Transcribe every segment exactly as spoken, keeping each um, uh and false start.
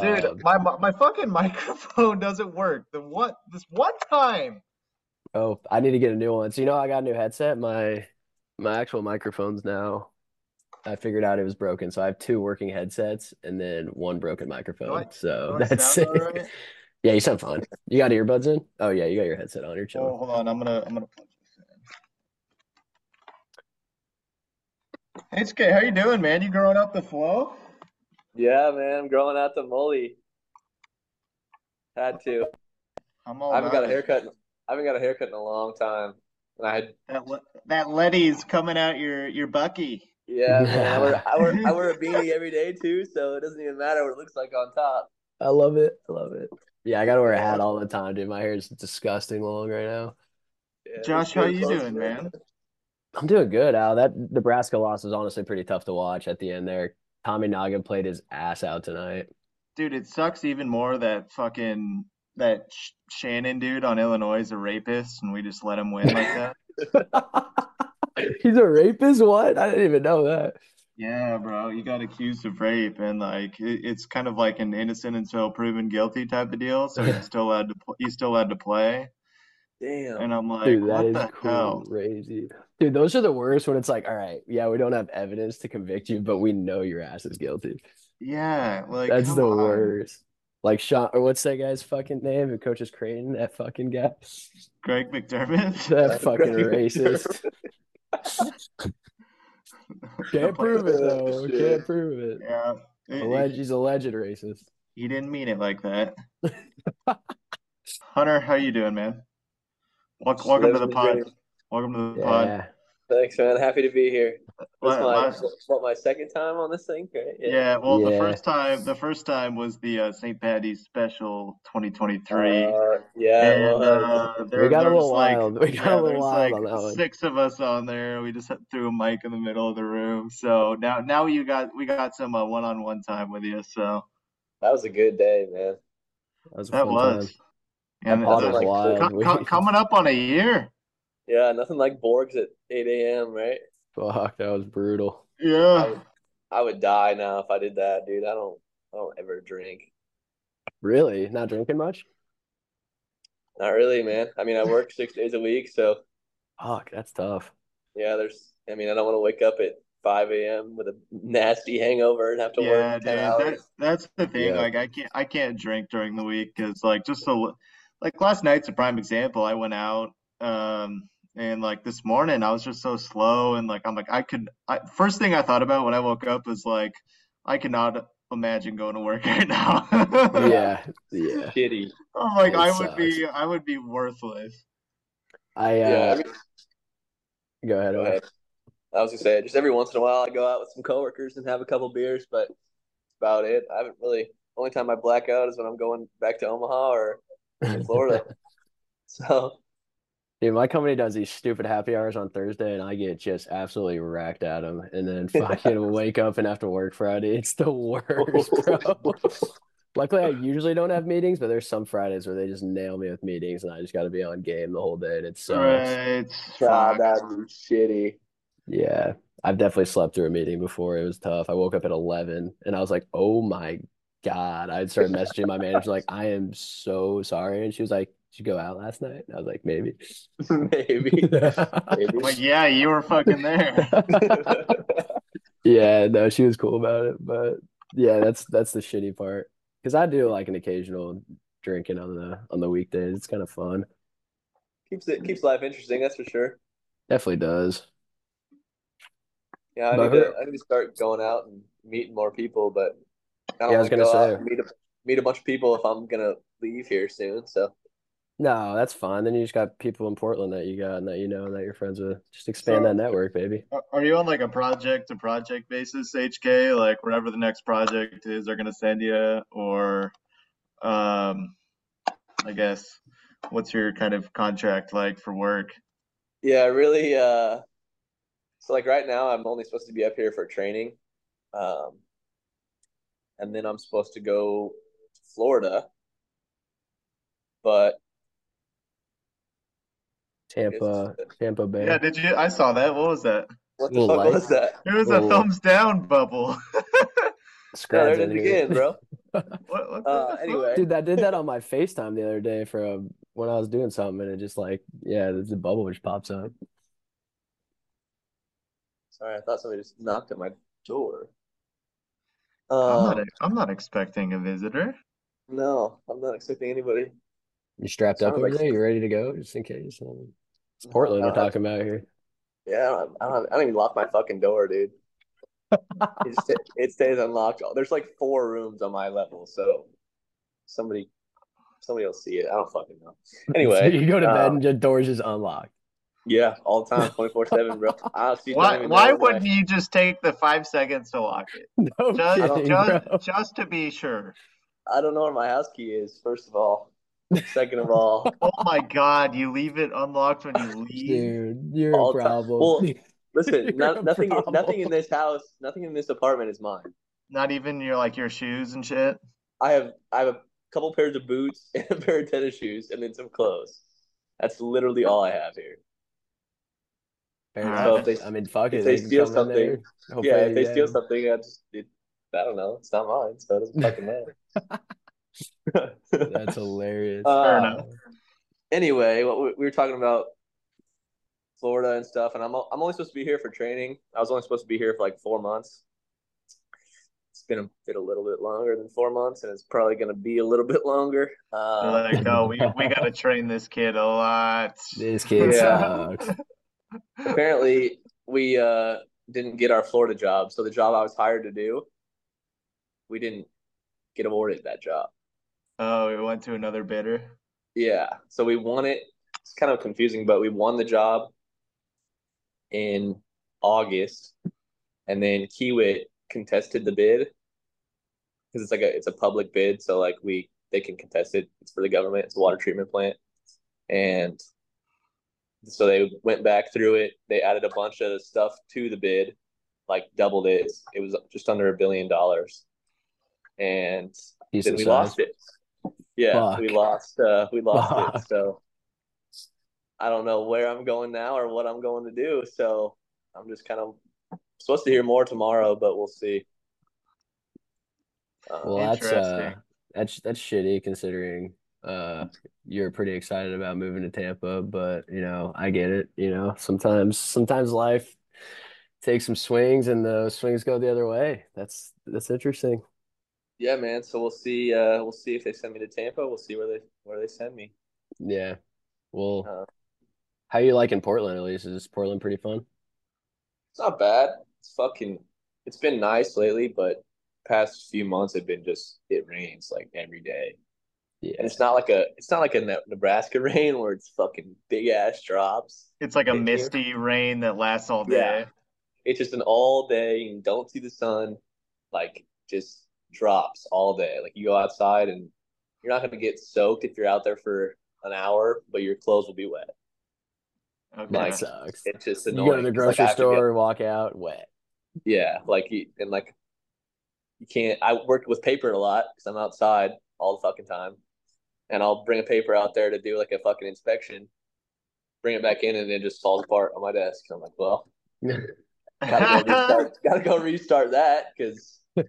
Dude, uh, my my fucking microphone doesn't work. The what this one time. Oh, I need to get a new one. So you know, I got a new headset. My my actual microphone's now. I figured out it was broken, so I have two working headsets and then one broken microphone. I, so that's it. Right? Yeah, you sound fine. You got earbuds in? Oh yeah, you got your headset on. You're chilling. Oh, hold on, I'm gonna I'm gonna plug this in. Hey, H K, how you doing, man? You growing up the flow? Yeah, man, I'm growing out the mully. Had to. I'm all I haven't got a haircut. In, I haven't got a haircut in a long time. And I had that le that Letty's coming out your your Bucky. Yeah, man, I wear I wear I wear a beanie every day too, so it doesn't even matter what it looks like on top. I love it. I love it. Yeah, I gotta wear a hat all the time, dude. My hair is disgusting long right now. Yeah, Josh, how you doing, man? I'm doing good, Al. That Nebraska loss was honestly pretty tough to watch at the end there. Tommy Naga played his ass out tonight. Dude, it sucks even more that fucking that Sh Shannon dude on Illinois is a rapist, and we just let him win like that. He's a rapist? What? I didn't even know that. Yeah, bro. You got accused of rape, and like it, it's kind of like an innocent until proven guilty type of deal. So he's still allowed to he's still allowed to play. Damn. And I'm like, dude, that is crazy. Dude, those are the worst when it's like, all right, yeah, we don't have evidence to convict you, but we know your ass is guilty. Yeah, like that's the on. worst. Like Sean, or what's that guy's fucking name who coaches Creighton? That fucking guy, Greg McDermott. That fucking Greg racist. Can't prove it though. Can't prove it. Yeah, alleged, he's alleged racist. He didn't mean it like that. Hunter, how you doing, man? Welcome, welcome to the pod. Welcome to the yeah. pod. Thanks, man. Happy to be here. That's my, last, what, my second time on this thing. Right? Yeah. yeah. Well, yeah. the first time, the first time was the uh, Saint Paddy's Special twenty twenty-three. Uh, yeah, and, uh, there, we got a little like, wild. We got yeah, a little wild like on that one. Six of us on there. We just threw a mic in the middle of the room. So now, now you got we got some one-on-one uh, -on -one time with you. So that was a good day, man. That was. A that fun was. Time. And that was like wild. Co co coming up on a year. Yeah, nothing like Borgs at eight A M, right? Fuck, that was brutal. Yeah. I would, I would die now if I did that, dude. I don't I don't ever drink. Really? Not drinking much? Not really, man. I mean, I work six days a week, so. Fuck, that's tough. Yeah, there's, I mean, I don't want to wake up at five A M with a nasty hangover and have to yeah, work ten dude, hours. That's, that's the thing. Yeah. Like, I can't, I can't drink during the week because, like, just so, like, last night's a prime example. I went out. Um, And like this morning, I was just so slow, and like I'm like I could. I, first thing I thought about when I woke up was like, I cannot imagine going to work right now. yeah, yeah. Kitty. I'm like it I sucks. would be, I would be worthless. I. Uh, yeah, I mean, go ahead. Go ahead. I was gonna say just every once in a while I go out with some coworkers and have a couple beers, but that's about it. I haven't really. Only time I black out is when I'm going back to Omaha or Florida. So. Dude, my company does these stupid happy hours on Thursday, and I get just absolutely racked at them. And then fucking wake up and have to work Friday. It's the worst, bro. Luckily, I usually don't have meetings, but there's some Fridays where they just nail me with meetings, and I just got to be on game the whole day. And it's so right. God, that's shitty. Yeah, I've definitely slept through a meeting before. It was tough. I woke up at eleven, and I was like, "Oh my god!" I started messaging my manager like, "I am so sorry," and she was like. Did you go out last night? And I was like, maybe. maybe. maybe. Like, yeah, you were fucking there. yeah, no, she was cool about it. But yeah, that's that's the shitty part. Because I do like an occasional drinking on the on the weekdays. It's kind of fun. Keeps it keeps life interesting, that's for sure. Definitely does. Yeah, I need, to, I need to start going out and meeting more people, but I don't yeah, I was gonna go say. Out and meet a meet a bunch of people if I'm gonna leave here soon. So no, that's fine. Then you just got people in Portland that you got and that you know and that you're friends with. Just expand so, that network, baby. Are you on like a project to project basis, H K? Like wherever the next project is, they're gonna send you, or um, I guess what's your kind of contract like for work? Yeah, really. Uh, so like right now, I'm only supposed to be up here for training, um, and then I'm supposed to go to Florida, but. Tampa, Tampa Bay. Yeah, did you? I saw that. What was that? What the fuck light. was that? It was a, a thumbs down bubble. Scratch it again, bro. What, what uh, anyway, dude, I did that on my FaceTime the other day for a, when I was doing something, and it just like, yeah, the bubble which pops up. Sorry, I thought somebody just knocked at my door. Uh, I'm not. I'm not expecting a visitor. No, I'm not expecting anybody. You strapped up over like there? You ready to go? Just in case. It's Portland we're talking about here. Yeah, I don't, I, don't, I don't even lock my fucking door, dude. It, just, it stays unlocked. There's like four rooms on my level, so somebody, somebody will see it. I don't fucking know. Anyway, so you go to bed um, and your door's just unlocked. Yeah, all the time, twenty-four seven, bro. Honestly, why why wouldn't you just take the five seconds to lock it? No just, kidding, just, bro. just to be sure. I don't know where my house key is, first of all. Second of all. Oh, my God. You leave it unlocked when you leave? Dude, you're all a problem. Well, listen, not, nothing problem. nothing in this house, nothing in this apartment is mine. Not even your like your shoes and shit? I have I have a couple pairs of boots and a pair of tennis shoes and then some clothes. That's literally all I have here. So if they, I mean, fuck it. If they, they steal something, yeah. If they yeah. steal something, I just, it, I don't know. It's not mine, so it doesn't fucking matter. That's hilarious. Uh, Fair enough. Anyway, what we, we were talking about Florida and stuff, and I'm I'm only supposed to be here for training. I was only supposed to be here for like four months. It's been a bit a little bit longer than four months, and it's probably going to be a little bit longer. Um, Let it go. We we got to train this kid a lot. This kid yeah. sucks. Apparently, we uh, didn't get our Florida job, so the job I was hired to do, we didn't get awarded that job. Oh, we went to another bidder? Yeah, so we won it. It's kind of confusing, but we won the job in August, and then Kiewit contested the bid because it's like a it's a public bid, so like we they can contest it. It's for the government. It's a water treatment plant, and so they went back through it. They added a bunch of stuff to the bid, like doubled it. It was just under a billion dollars, and then we size. lost it. Yeah, Fuck. we lost. Uh, we lost Fuck. it. So I don't know where I'm going now or what I'm going to do. So I'm just kind of supposed to hear more tomorrow, but we'll see. Uh, well, that's uh, that's that's shitty considering. Uh, you're pretty excited about moving to Tampa, but you know, I get it. You know, sometimes, sometimes life takes some swings, and those swings go the other way. That's that's interesting. Yeah, man. So we'll see. Uh, we'll see if they send me to Tampa. We'll see where they where they send me. Yeah. Well, uh, how you liking Portland? At least is Portland pretty fun? It's not bad. It's fucking. It's been nice lately, but past few months have been just it rains like every day. Yeah. And it's not like a it's not like a Nebraska rain where it's fucking big ass drops. It's like a misty here. rain that lasts all day. Yeah. It's just an all day. You don't see the sun, like just drops all day. Like you go outside and you're not gonna get soaked if you're out there for an hour, but your clothes will be wet. Okay. That like, sucks. It's just annoying. You go to the grocery like store, get... walk out wet. Yeah, like you, and like you can't. I work with paper a lot because I'm outside all the fucking time. And I'll bring a paper out there to do like a fucking inspection, bring it back in, and it just falls apart on my desk. And I'm like, well, gotta go restart, gotta go restart that because that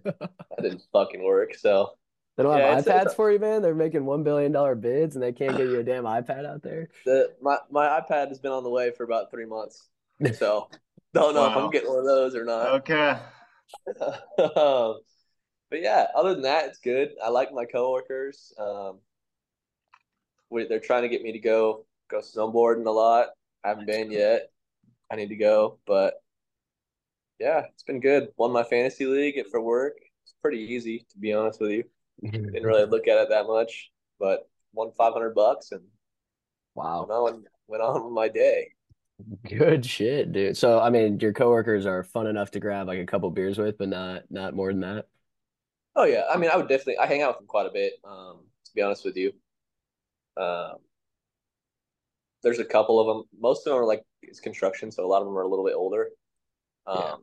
didn't fucking work. So they don't yeah, have iPads it's, it's, for you, man. They're making one billion dollar bids, and they can't get you a damn iPad out there. The my my iPad has been on the way for about three months, so don't know wow. if I'm getting one of those or not. Okay. But yeah, other than that, it's good. I like my coworkers. Um, They're trying to get me to go go snowboarding a lot. I haven't That's been cool. yet. I need to go, but yeah, it's been good. Won my fantasy league for work. It's pretty easy, to be honest with you. Didn't really look at it that much, but won five hundred bucks and wow, went on, went on with my day. Good shit, dude. So I mean, your coworkers are fun enough to grab like a couple beers with, but not not more than that. Oh yeah, I mean, I would definitely I hang out with them quite a bit. Um, to be honest with you. Um, there's a couple of them. Most of them are like it's construction, so a lot of them are a little bit older. Um, yeah.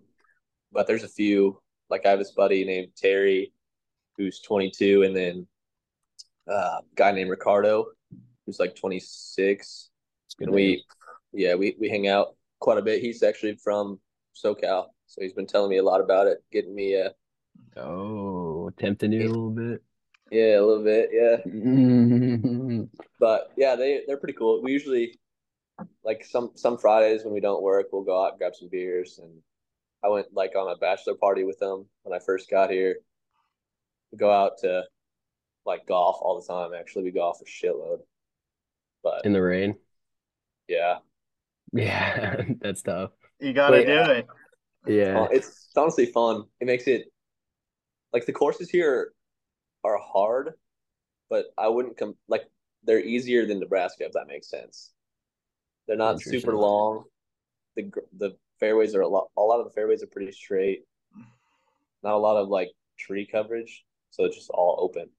But there's a few. Like I have this buddy named Terry, who's twenty-two, and then uh, a guy named Ricardo, who's like twenty-six. And we, yeah, we we hang out quite a bit. He's actually from SoCal, so he's been telling me a lot about it, getting me uh, oh, tempting you a little bit. Yeah, a little bit, yeah. But yeah, they they're pretty cool. We usually, like, some some Fridays when we don't work, we'll go out and grab some beers. And I went, like, on a bachelor party with them when I first got here. We go out to, like, golf all the time. Actually, we golf a shitload. But in the rain. Yeah. Yeah, that's tough. You gotta but, do yeah. it. Yeah, it's, it's honestly fun. It makes it, like, the courses here are hard, but I wouldn't come like they're easier than Nebraska, if that makes sense. They're not super long. The the fairways are a lot. A lot of the fairways are pretty straight. Not a lot of, like, tree coverage, so it's just all open.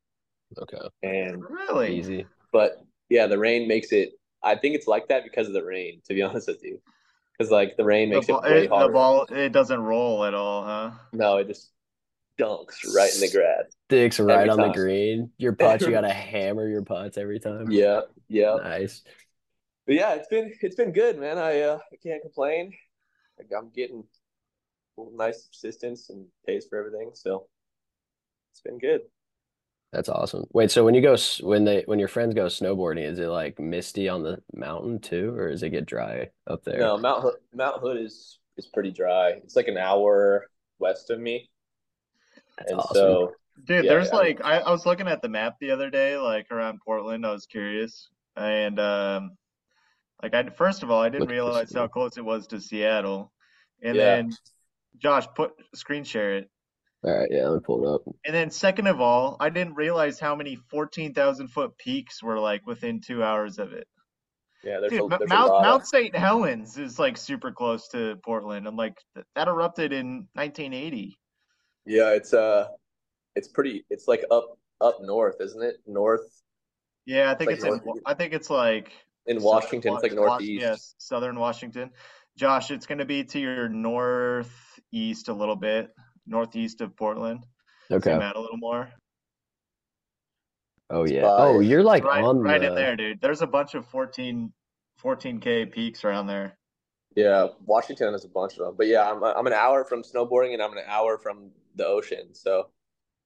Okay. And really easy, but yeah, the rain makes it. I think it's like that because of the rain, to be honest with you. Because, like, the rain makes the ball, it way it, harder. The ball, it doesn't roll at all, huh? No, it just dunks right in the grass. Sticks right on time. The green. Your putts, you got to hammer your putts every time. Yeah, yeah. Nice. But, yeah, it's been it's been good, man. I uh, I can't complain. Like, I'm getting nice subsistence and pays for everything, so it's been good. That's awesome. Wait, so when you go when they when your friends go snowboarding, is it, like, misty on the mountain too, or does it get dry up there? No, Mount Hood, Mount Hood is is pretty dry. It's like an hour west of me. That's and awesome. So, dude, yeah, there's yeah. like I, I was looking at the map the other day, like, around Portland. I was curious, and um, like I first of all, I didn't realize how close it was to Seattle, and yeah. then Josh put screen share it. All right, yeah, let me pull it up. And then second of all, I didn't realize how many fourteen thousand foot peaks were, like, within two hours of it. Yeah, there's, Dude, a, there's Mount, a lot. Mount Saint Helens is, like, super close to Portland. I'm like, that erupted in nineteen eighty. Yeah, it's uh, it's pretty. It's like up up north, isn't it? North. Yeah, I think it's. Like it's in, I think it's like in Washington. It's like northeast. Yes, southern Washington. Josh, it's going to be to your northeast a little bit. Northeast of Portland. Okay. Zoom out a little more. Oh yeah. But oh, you're like right, on right the... in there, dude. There's a bunch of fourteen, fourteen K peaks around there. Yeah, Washington has a bunch of them. But yeah, I'm I'm an hour from snowboarding and I'm an hour from the ocean. So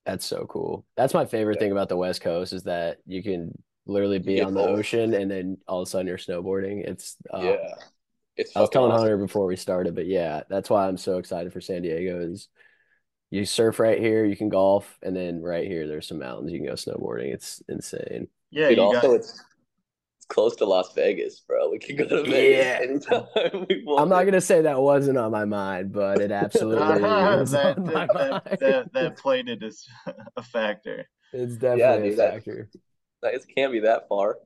that's so cool. That's my favorite yeah. thing about the West Coast is that you can literally be Get on cold. the ocean and then all of a sudden you're snowboarding. It's uh, yeah. It's I was telling awesome. Hunter before we started, but yeah, that's why I'm so excited for San Diego is. You surf right here, you can golf, and then right here there's some mountains you can go snowboarding. It's insane. Yeah, Dude, you also got... it's close to Las Vegas, bro. We can go to Vegas yeah. anytime we want. I'm not gonna say that wasn't on my mind, but it absolutely uh-huh. was. That, on that, my that, mind. that that played it as a factor. It's definitely yeah, dude, a factor. That, it can't be that far.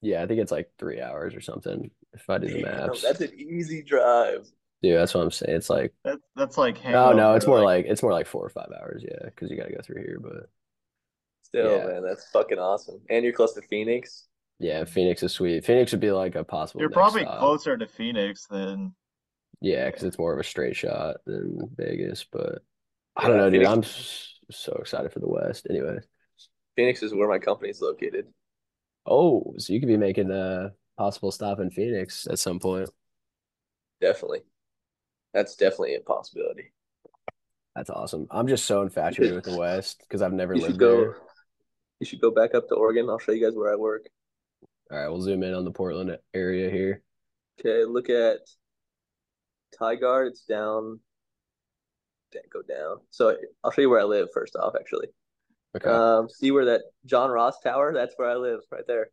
Yeah, I think it's like three hours or something. If I do the maps, that's an easy drive. Dude, that's what I'm saying. It's like that, that's like hangover, no, no. It's more like, like it's more like four or five hours, yeah, because you got to go through here, but still, yeah. man, that's fucking awesome. And you're close to Phoenix. Yeah, Phoenix is sweet. Phoenix would be like a possible. You're probably stop. closer to Phoenix than. Yeah, because it's more of a straight shot than Vegas, but I don't yeah, know, Phoenix... dude. I'm so excited for the West. Anyway, Phoenix is where my company's located. Oh, so you could be making a possible stop in Phoenix at some point. Definitely. That's definitely a possibility. That's awesome. I'm just so infatuated with the West because I've never you lived go, there. You should go back up to Oregon. I'll show you guys where I work. All right, we'll zoom in on the Portland area here. Okay, look at Tigard. It's down. Can't go down. So I'll show you where I live first off, actually. Okay. Um, see where that John Ross Tower? That's where I live, right there.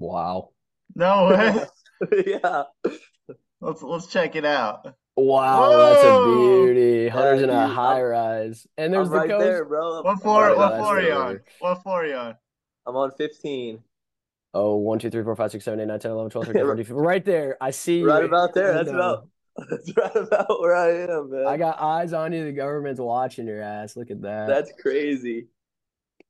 Wow. No way. yeah. Let's let's check it out. Wow, Whoa! That's a beauty. Hunter's yeah, in a high I'm, rise, and there's I'm the right coast. There, bro. What floor? Right, what floor are you on? What floor are you on? I'm on fifteen. Oh, one, two, three, four, five, six, seven, eight, nine, ten, eleven, twelve, thirteen, fourteen. Right there, I see. Right you. about there. That's about. That's right about where I am, man. I got eyes on you. The government's watching your ass. Look at that. That's crazy.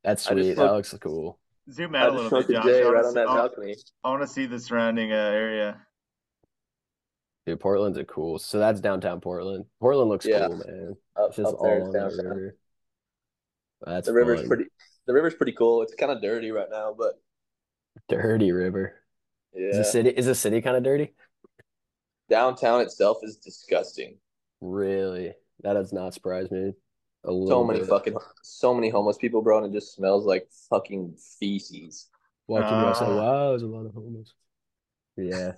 That's sweet. That look, looks cool. Zoom out a little bit, Josh. Right on see, that balcony. I want to see the surrounding uh, area. Dude, Portland's a cool. So that's downtown Portland. Portland looks yeah. cool, man. Up, it's just up there, all on downtown. The river. That's the river's fun. pretty. The river's pretty cool. It's kind of dirty right now, but dirty river. Yeah. Is the city is the city kind of dirty? Downtown itself is disgusting. Really, that does not surprise me. a little so many bit. fucking so many homeless people, bro, and it just smells like fucking feces. Walking uh, outside, wow, there's a lot of homeless. Yeah,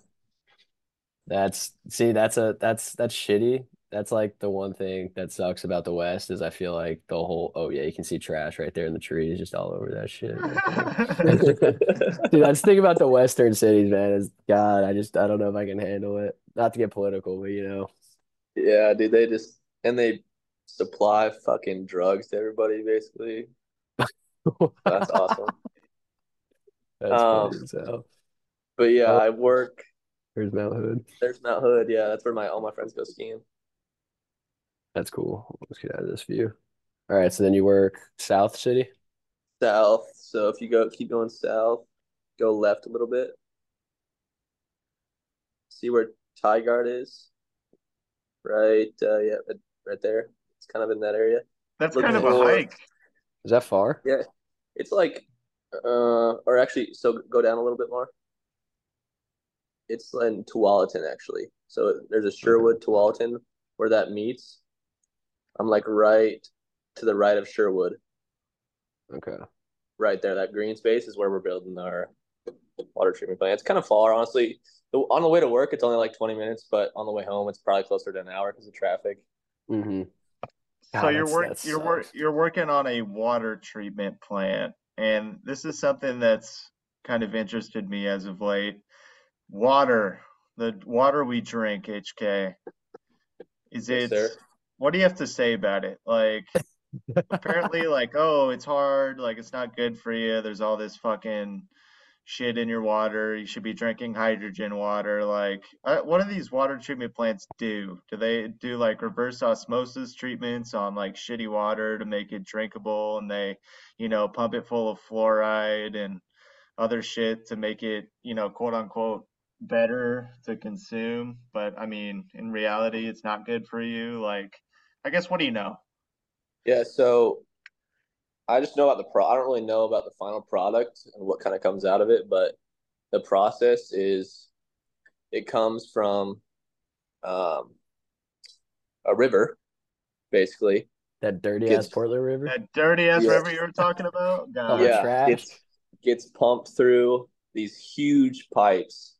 that's see, that's a that's that's shitty. That's like the one thing that sucks about the West is I feel like the whole, oh yeah, you can see trash right there in the trees, just all over that shit. Right? Dude, I just think about the Western cities, man. Is God, I just I don't know if I can handle it. Not to get political, but you know. Yeah, dude, they just and they supply fucking drugs to everybody basically. That's awesome. That's um, crazy, so. But yeah, oh, I work. There's Mount Hood. There's Mount Hood. Yeah, that's where my all my friends go skiing. That's cool. Let's get out of this view. All right, so then you work South City? South. So if you go keep going south, go left a little bit. See where Tigard is? Right, uh, yeah, right there. It's kind of in that area. That's Looking kind of a north. hike. Is that far? Yeah. It's like, uh, or actually, so go down a little bit more. It's in Tualatin, actually. So there's a Sherwood, Tualatin, where that meets. I'm like right to the right of Sherwood. Okay. Right there. That green space is where we're building our water treatment plant. It's kind of far, honestly. The, on the way to work, it's only like twenty minutes, but on the way home, it's probably closer to an hour because of traffic. Mm-hmm. God, so you're, work, you're, wor- you're working on a water treatment plant, and this is something that's kind of interested me as of late. Water, the water we drink, H K. Is it? Yes, what do you have to say about it? Like, apparently, like, oh, it's hard. Like, it's not good for you. There's all this fucking shit in your water. You should be drinking hydrogen water. Like, uh, what do these water treatment plants do? Do they do like reverse osmosis treatments on like shitty water to make it drinkable? And they, you know, pump it full of fluoride and other shit to make it, you know, quote unquote, better to consume, but I mean, in reality, it's not good for you. Like, I guess, what do you know? Yeah, so I just know about the pro. I don't really know about the final product and what kind of comes out of it, but the process is it comes from um, a river, basically. That dirty gets, ass Portland River. That dirty ass yeah. river you were talking about. God. Yeah, trash. Gets, gets pumped through these huge pipes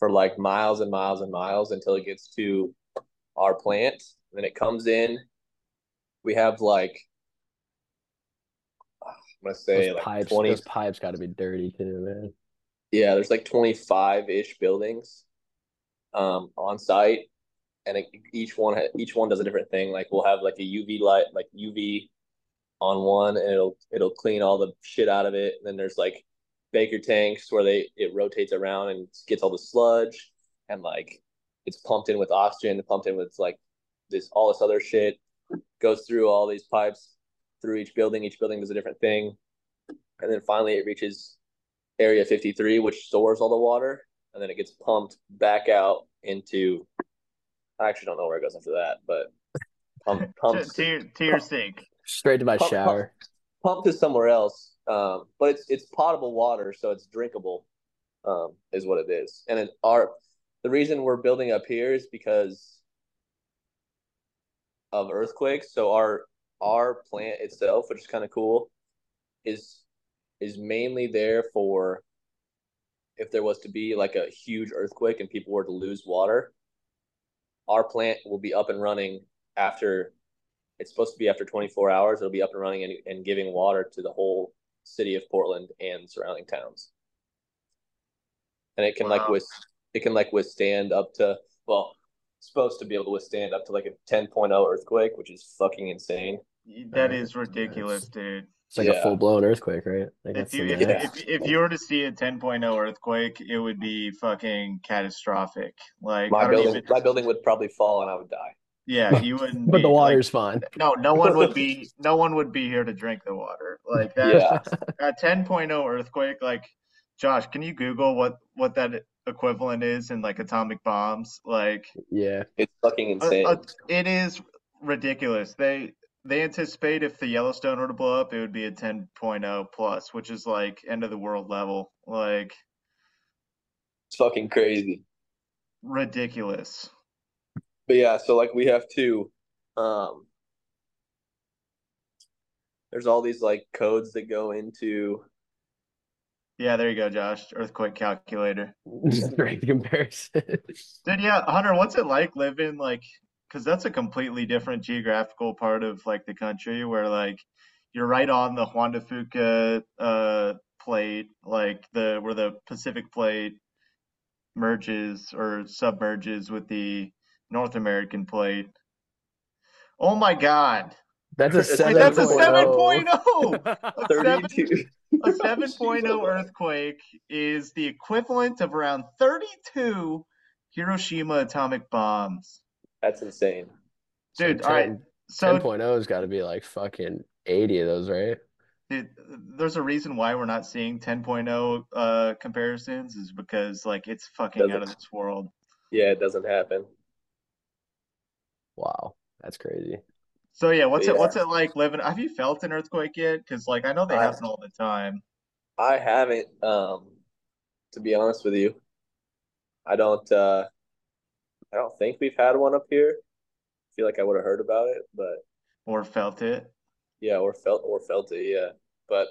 for like miles and miles and miles until it gets to our plant. Then it comes in. We have like, I'm gonna say those like pipes, twenty. Those pipes got to be dirty too, man. Yeah, there's like twenty-five-ish buildings um, on site, and it, each one ha- each one does a different thing. Like we'll have like a U V light, like U V on one, and it'll it'll clean all the shit out of it. And then there's like Baker tanks where they it rotates around and gets all the sludge, and like it's pumped in with oxygen, pumped in with like this all this other shit, goes through all these pipes through each building. Each building does a different thing, and then finally it reaches Area fifty-three, which stores all the water, and then it gets pumped back out into. I actually don't know where it goes after that, but pump, pump to, to your to your pump, sink, straight to my pump, shower, pump, pump to somewhere else. Um, but it's it's potable water, so it's drinkable, um, is what it is. And it, our the reason we're building up here is because of earthquakes. So our our plant itself, which is kind of cool, is is mainly there for if there was to be like a huge earthquake and people were to lose water. Our plant will be up and running after it's supposed to be after twenty-four hours. It'll be up and running and, and giving water to the whole city of Portland and surrounding towns, and it can wow. like with it can like withstand up to well, it's supposed to be able to withstand up to like a ten point oh earthquake, which is fucking insane. That um, is ridiculous, it's, dude. It's like yeah. a full blown earthquake, right? Like if you if, yeah. if if you were to see a ten point oh earthquake, it would be fucking catastrophic. Like my building, even... my building would probably fall and I would die. Yeah, you wouldn't. But be, the water's like, fine. No, no one would be. No one would be here to drink the water. Like that. Yeah. A ten point oh earthquake. Like, Josh, can you Google what what that equivalent is in like atomic bombs? Like, yeah, it's fucking insane. A, a, it is ridiculous. They they anticipate if the Yellowstone were to blow up, it would be a ten point oh plus, which is like end of the world level. Like, it's fucking crazy. Ridiculous. But yeah, so like we have to, um, there's all these like codes that go into. Yeah, there you go, Josh. Earthquake calculator. Great comparison. Dude, yeah, Hunter, what's it like living like, because that's a completely different geographical part of like the country where like you're right on the Juan de Fuca uh, plate, like the where the Pacific plate merges or submerges with the North American plate. Oh my God. That's a seven point oh. That's a seven point oh. A seven point oh earthquake is the equivalent of around thirty-two Hiroshima atomic bombs. That's insane. Dude, so ten, all right. So ten point oh has got to be like fucking eighty of those, right? Dude, there's a reason why we're not seeing ten point oh uh, comparisons is because like it's fucking doesn't, out of this world. Yeah, it doesn't happen. Wow, that's crazy. So yeah, what's yeah. it what's it like living? Have you felt an earthquake yet? Because like I know they I, happen all the time. I haven't. Um, to be honest with you, I don't. Uh, I don't think we've had one up here. I feel like I would have heard about it, but or felt it. Yeah, or felt or felt it. Yeah, but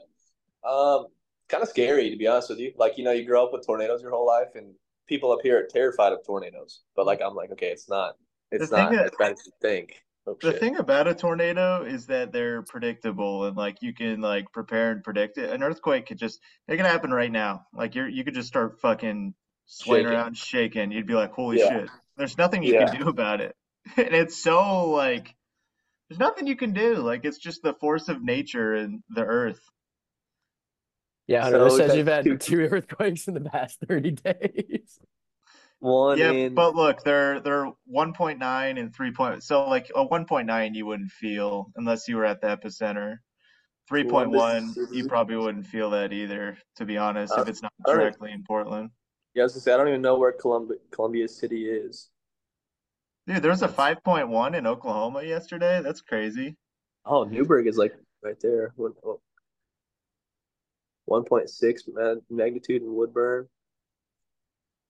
um, kind of scary to be honest with you. Like you know, you grow up with tornadoes your whole life, and people up here are terrified of tornadoes. But like I'm like, okay, it's not. It's the not as bad as you think. Oh, the shit. thing about a tornado is that they're predictable and like you can like prepare and predict it. An earthquake could just it can happen right now. Like you're you could just start fucking swaying shaking. around, shaking. You'd be like, holy yeah. shit! There's nothing you yeah. can do about it, and it's so like there's nothing you can do. Like it's just the force of nature and the earth. Yeah, I know. So says you've had two, two earthquakes in the past thirty days. One yeah, in... but look, they're they're one point nine and three point. So like a one point nine, you wouldn't feel unless you were at the epicenter. Three point one, you probably wouldn't feel that either, to be honest, uh, if it's not directly in Portland. Yeah, I was gonna say I don't even know where Columbia, Columbia City is. Dude, there was a five point one in Oklahoma yesterday. That's crazy. Oh, Newburgh is like right there. One, oh. one point six magnitude in Woodburn.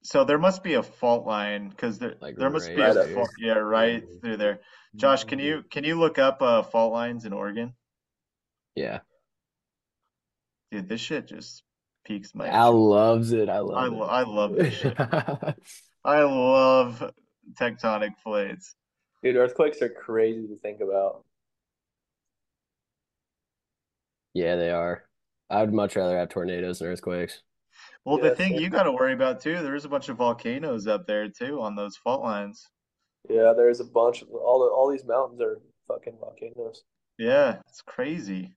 So there must be a fault line because there like there must right be a fault, yeah right through there. Josh, can you can you look up uh, fault lines in Oregon? Yeah, dude, this shit just piques my. I loves it. I love. I, it. Lo- I love this shit. I love tectonic plates. Dude, earthquakes are crazy to think about. Yeah, they are. I'd much rather have tornadoes than earthquakes. Well, yeah, the thing you got to worry about, too, there's a bunch of volcanoes up there, too, on those fault lines. Yeah, there's a bunch. Of, all the, all these mountains are fucking volcanoes. Yeah, it's crazy.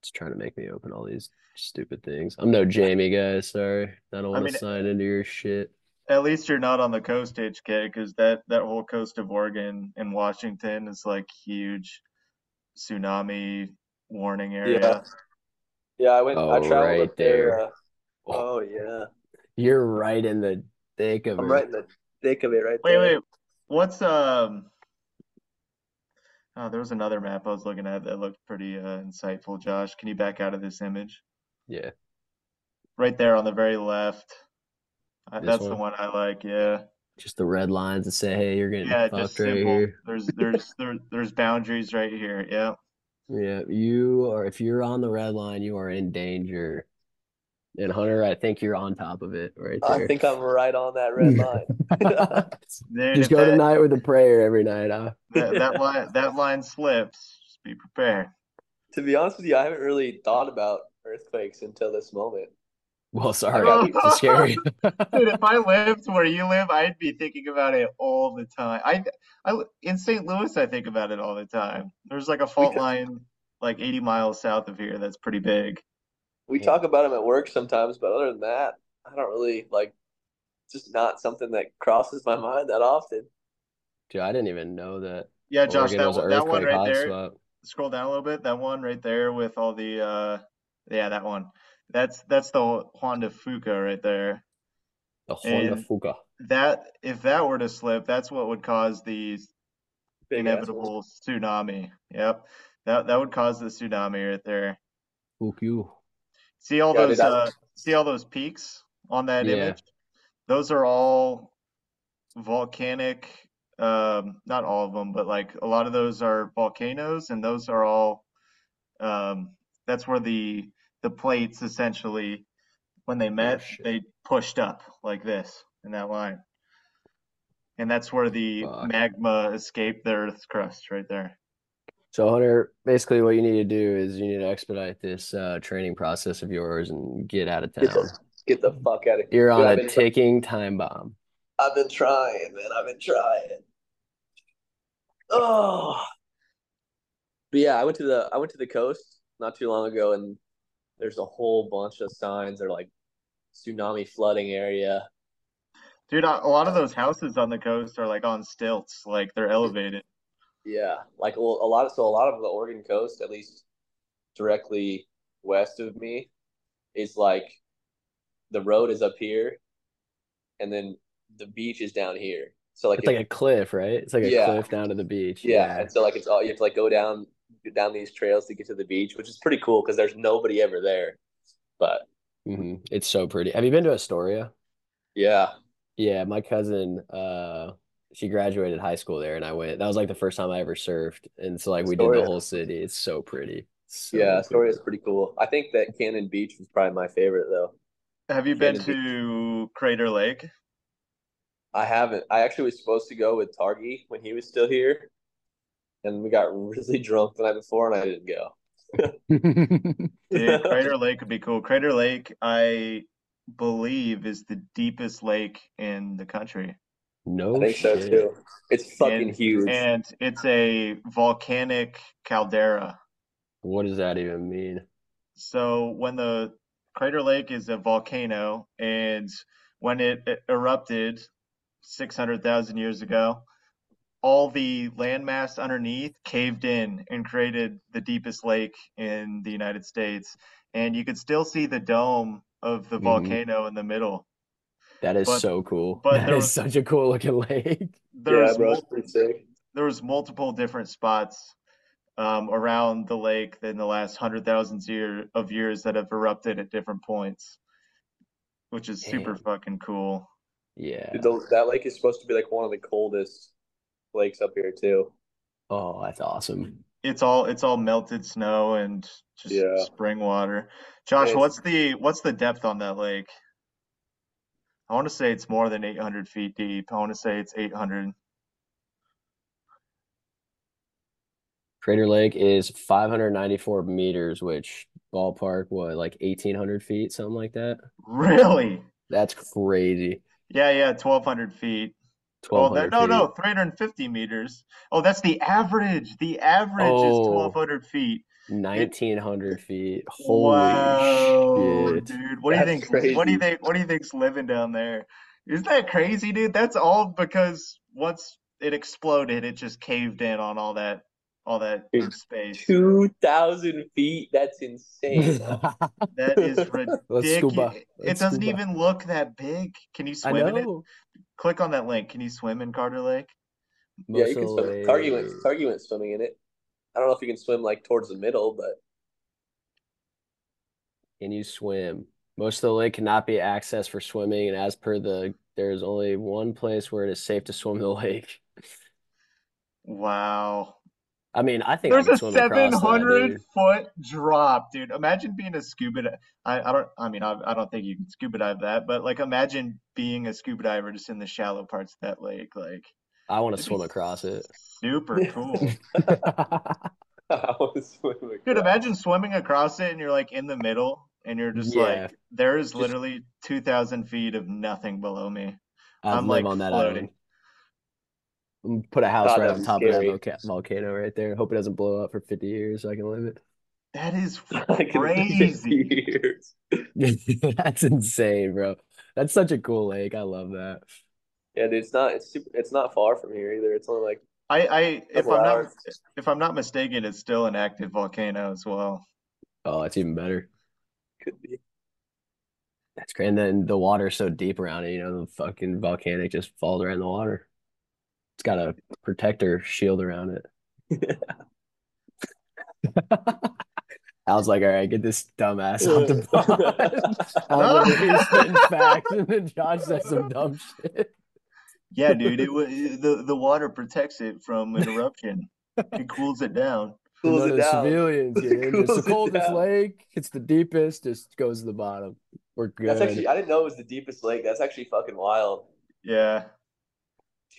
It's trying to make me open all these stupid things. I'm no Jamie, guys. Sorry. I don't want I mean, to sign into your shit. At least you're not on the coast, H K, because that, that whole coast of Oregon and Washington is, like, huge tsunami warning area. Yeah. Yeah, I went. Oh, I traveled right up there. there. Oh, yeah. You're right in the thick of I'm it. I'm right in the thick of it, right wait, there. Wait, wait. What's um? Oh, there was another map I was looking at that looked pretty uh, insightful. Josh, can you back out of this image? Yeah. Right there on the very left. I, that's one? the one I like. Yeah. Just the red lines that say, "Hey, you're getting yeah, fucked just right simple. here." There's there's there, there's boundaries right here. Yeah. Yeah, you are. If you're on the red line, you are in danger. And Hunter, I think you're on top of it right there. I think I'm right on that red line. Dude, just go that, tonight with a prayer every night, huh? That, that line, that line slips. Just be prepared. To be honest with you, I haven't really thought about earthquakes until this moment. Well, sorry, it's scary. Dude, if I lived where you live, I'd be thinking about it all the time. I, I in Saint Louis, I think about it all the time. There's like a fault line like eighty miles south of here that's pretty big. We yeah. talk about them at work sometimes, but other than that, I don't really like. Just not something that crosses my mind that often. Dude, I didn't even know that. Yeah, Josh, that, that one right there. Spot. Scroll down a little bit. That one right there with all the. Uh, yeah, that one. That's that's the Juan de Fuca right there. The Juan de Fuca. That if that were to slip, that's what would cause the Big inevitable assholes. tsunami. Yep, that that would cause the tsunami right there. Fuck you. See all yeah, those dude, uh, see all those peaks on that yeah. image? Those are all volcanic um, not all of them, but like a lot of those are volcanoes, and those are all, um, that's where the, the plates essentially, when they met, oh, they pushed up like this in that line. And that's where the Fuck. magma escaped the Earth's crust right there. So, Hunter, basically what you need to do is you need to expedite this uh, training process of yours and get out of town. Get the, get the fuck out of here. You're on Dude, a ticking time bomb. I've been trying, man. I've been trying. Oh. But yeah, I went to the I went to the coast not too long ago, and there's a whole bunch of signs that are like tsunami flooding area. Dude, a lot of those houses on the coast are like on stilts, like they're elevated. Yeah, like a lot of so a lot of the Oregon coast, at least directly west of me, is like the road is up here, and then the beach is down here. So like it's it, like a cliff, right? It's like a yeah. cliff down to the beach. Yeah. yeah, and so like it's all you have to like go down down these trails to get to the beach, which is pretty cool because there's nobody ever there. But mm-hmm. it's so pretty. Have you been to Astoria? Yeah, yeah. My cousin, uh. she graduated high school there, and I went. That was like the first time I ever surfed, and so like Astoria. We did the whole city. It's so pretty. So yeah, Astoria is pretty cool. I think that Cannon Beach was probably my favorite though. Have you Cannon been to Beach. Crater Lake? I haven't. I actually was supposed to go with Targi when he was still here, and we got really drunk the night before, and I didn't go. Yeah, Crater Lake would be cool. Crater Lake, I believe, is the deepest lake in the country. No, I think shit. so too. It's fucking and, huge, and it's a volcanic caldera. What does that even mean? So when the Crater Lake is a volcano, and when it erupted six hundred thousand years ago, all the landmass underneath caved in and created the deepest lake in the United States. And you could still see the dome of the mm-hmm. volcano in the middle. That is but, so cool. But that was, is such a cool looking lake. There, yeah, was, bro, multiple, sick. there was multiple different spots um, around the lake in the last hundred thousands year of years that have erupted at different points, which is Damn. super fucking cool. Yeah, Dude, the, that lake is supposed to be like one of the coldest lakes up here too. Oh, that's awesome. It's all it's all melted snow and just yeah. spring water. Josh, it's, what's the what's the depth on that lake? I want to say it's more than eight hundred feet deep. I want to say it's eight hundred. Crater Lake is five hundred ninety-four meters, which ballpark, what, like eighteen hundred feet, something like that? Really? That's crazy. Yeah, yeah, twelve hundred feet. twelve hundred oh, that, no, feet. no, three hundred fifty meters. Oh, that's the average. The average oh, is twelve hundred feet. nineteen hundred feet. Holy wow, shit, dude! What That's do you think? Crazy. What do you think? What do you think's living down there? Isn't that crazy, dude? That's all because once it exploded, it just caved in on all that, all that dude, space. two thousand feet. That's insane. That is ridiculous. It doesn't scuba. even look that big. Can you swim in it? Click on that link. Can you swim in Carter Lake? Most yeah, you can swim. Targi went, Targi went swimming in it. I don't know if you can swim like towards the middle, but can you swim? Most of the lake cannot be accessed for swimming, and as per the, there is only one place where it is safe to swim the lake. Wow. I mean, I think there's I a seven hundred foot drop, dude. Imagine being a scuba. Di- I, I don't. I mean, I, I don't think you can scuba dive that, but like, imagine being a scuba diver just in the shallow parts of that lake, like. I want to swim across it. Super cool. I want to swim across. Dude, imagine swimming across it and you're like in the middle and you're just yeah. like, there is literally just two thousand feet of nothing below me. I've I'm like on that floating. Island. Put a house God, right on top scary. of that volcano right there. Hope it doesn't blow up for fifty years so I can live it. That is crazy. That's insane, bro. That's such a cool lake. I love that. Yeah, dude, it's not it's super, it's not far from here either. It's only like I, I if I'm hours. not if I'm not mistaken, it's still an active volcano as well. Oh, that's even better. Could be. That's great. And then the water's so deep around it, you know, the fucking volcanic just falls right in the water. It's got a protector shield around it. I was like, all right, get this dumbass off the pod. I was like, he's spitting facts, and then Josh said some dumb shit. Yeah, dude, it was the the water protects it from an eruption. It cools it down. Cools it down. Civilians, dude. It's the coldest lake. It's the deepest. Just goes to the bottom. We're good. That's actually, I didn't know it was the deepest lake. That's actually fucking wild. Yeah.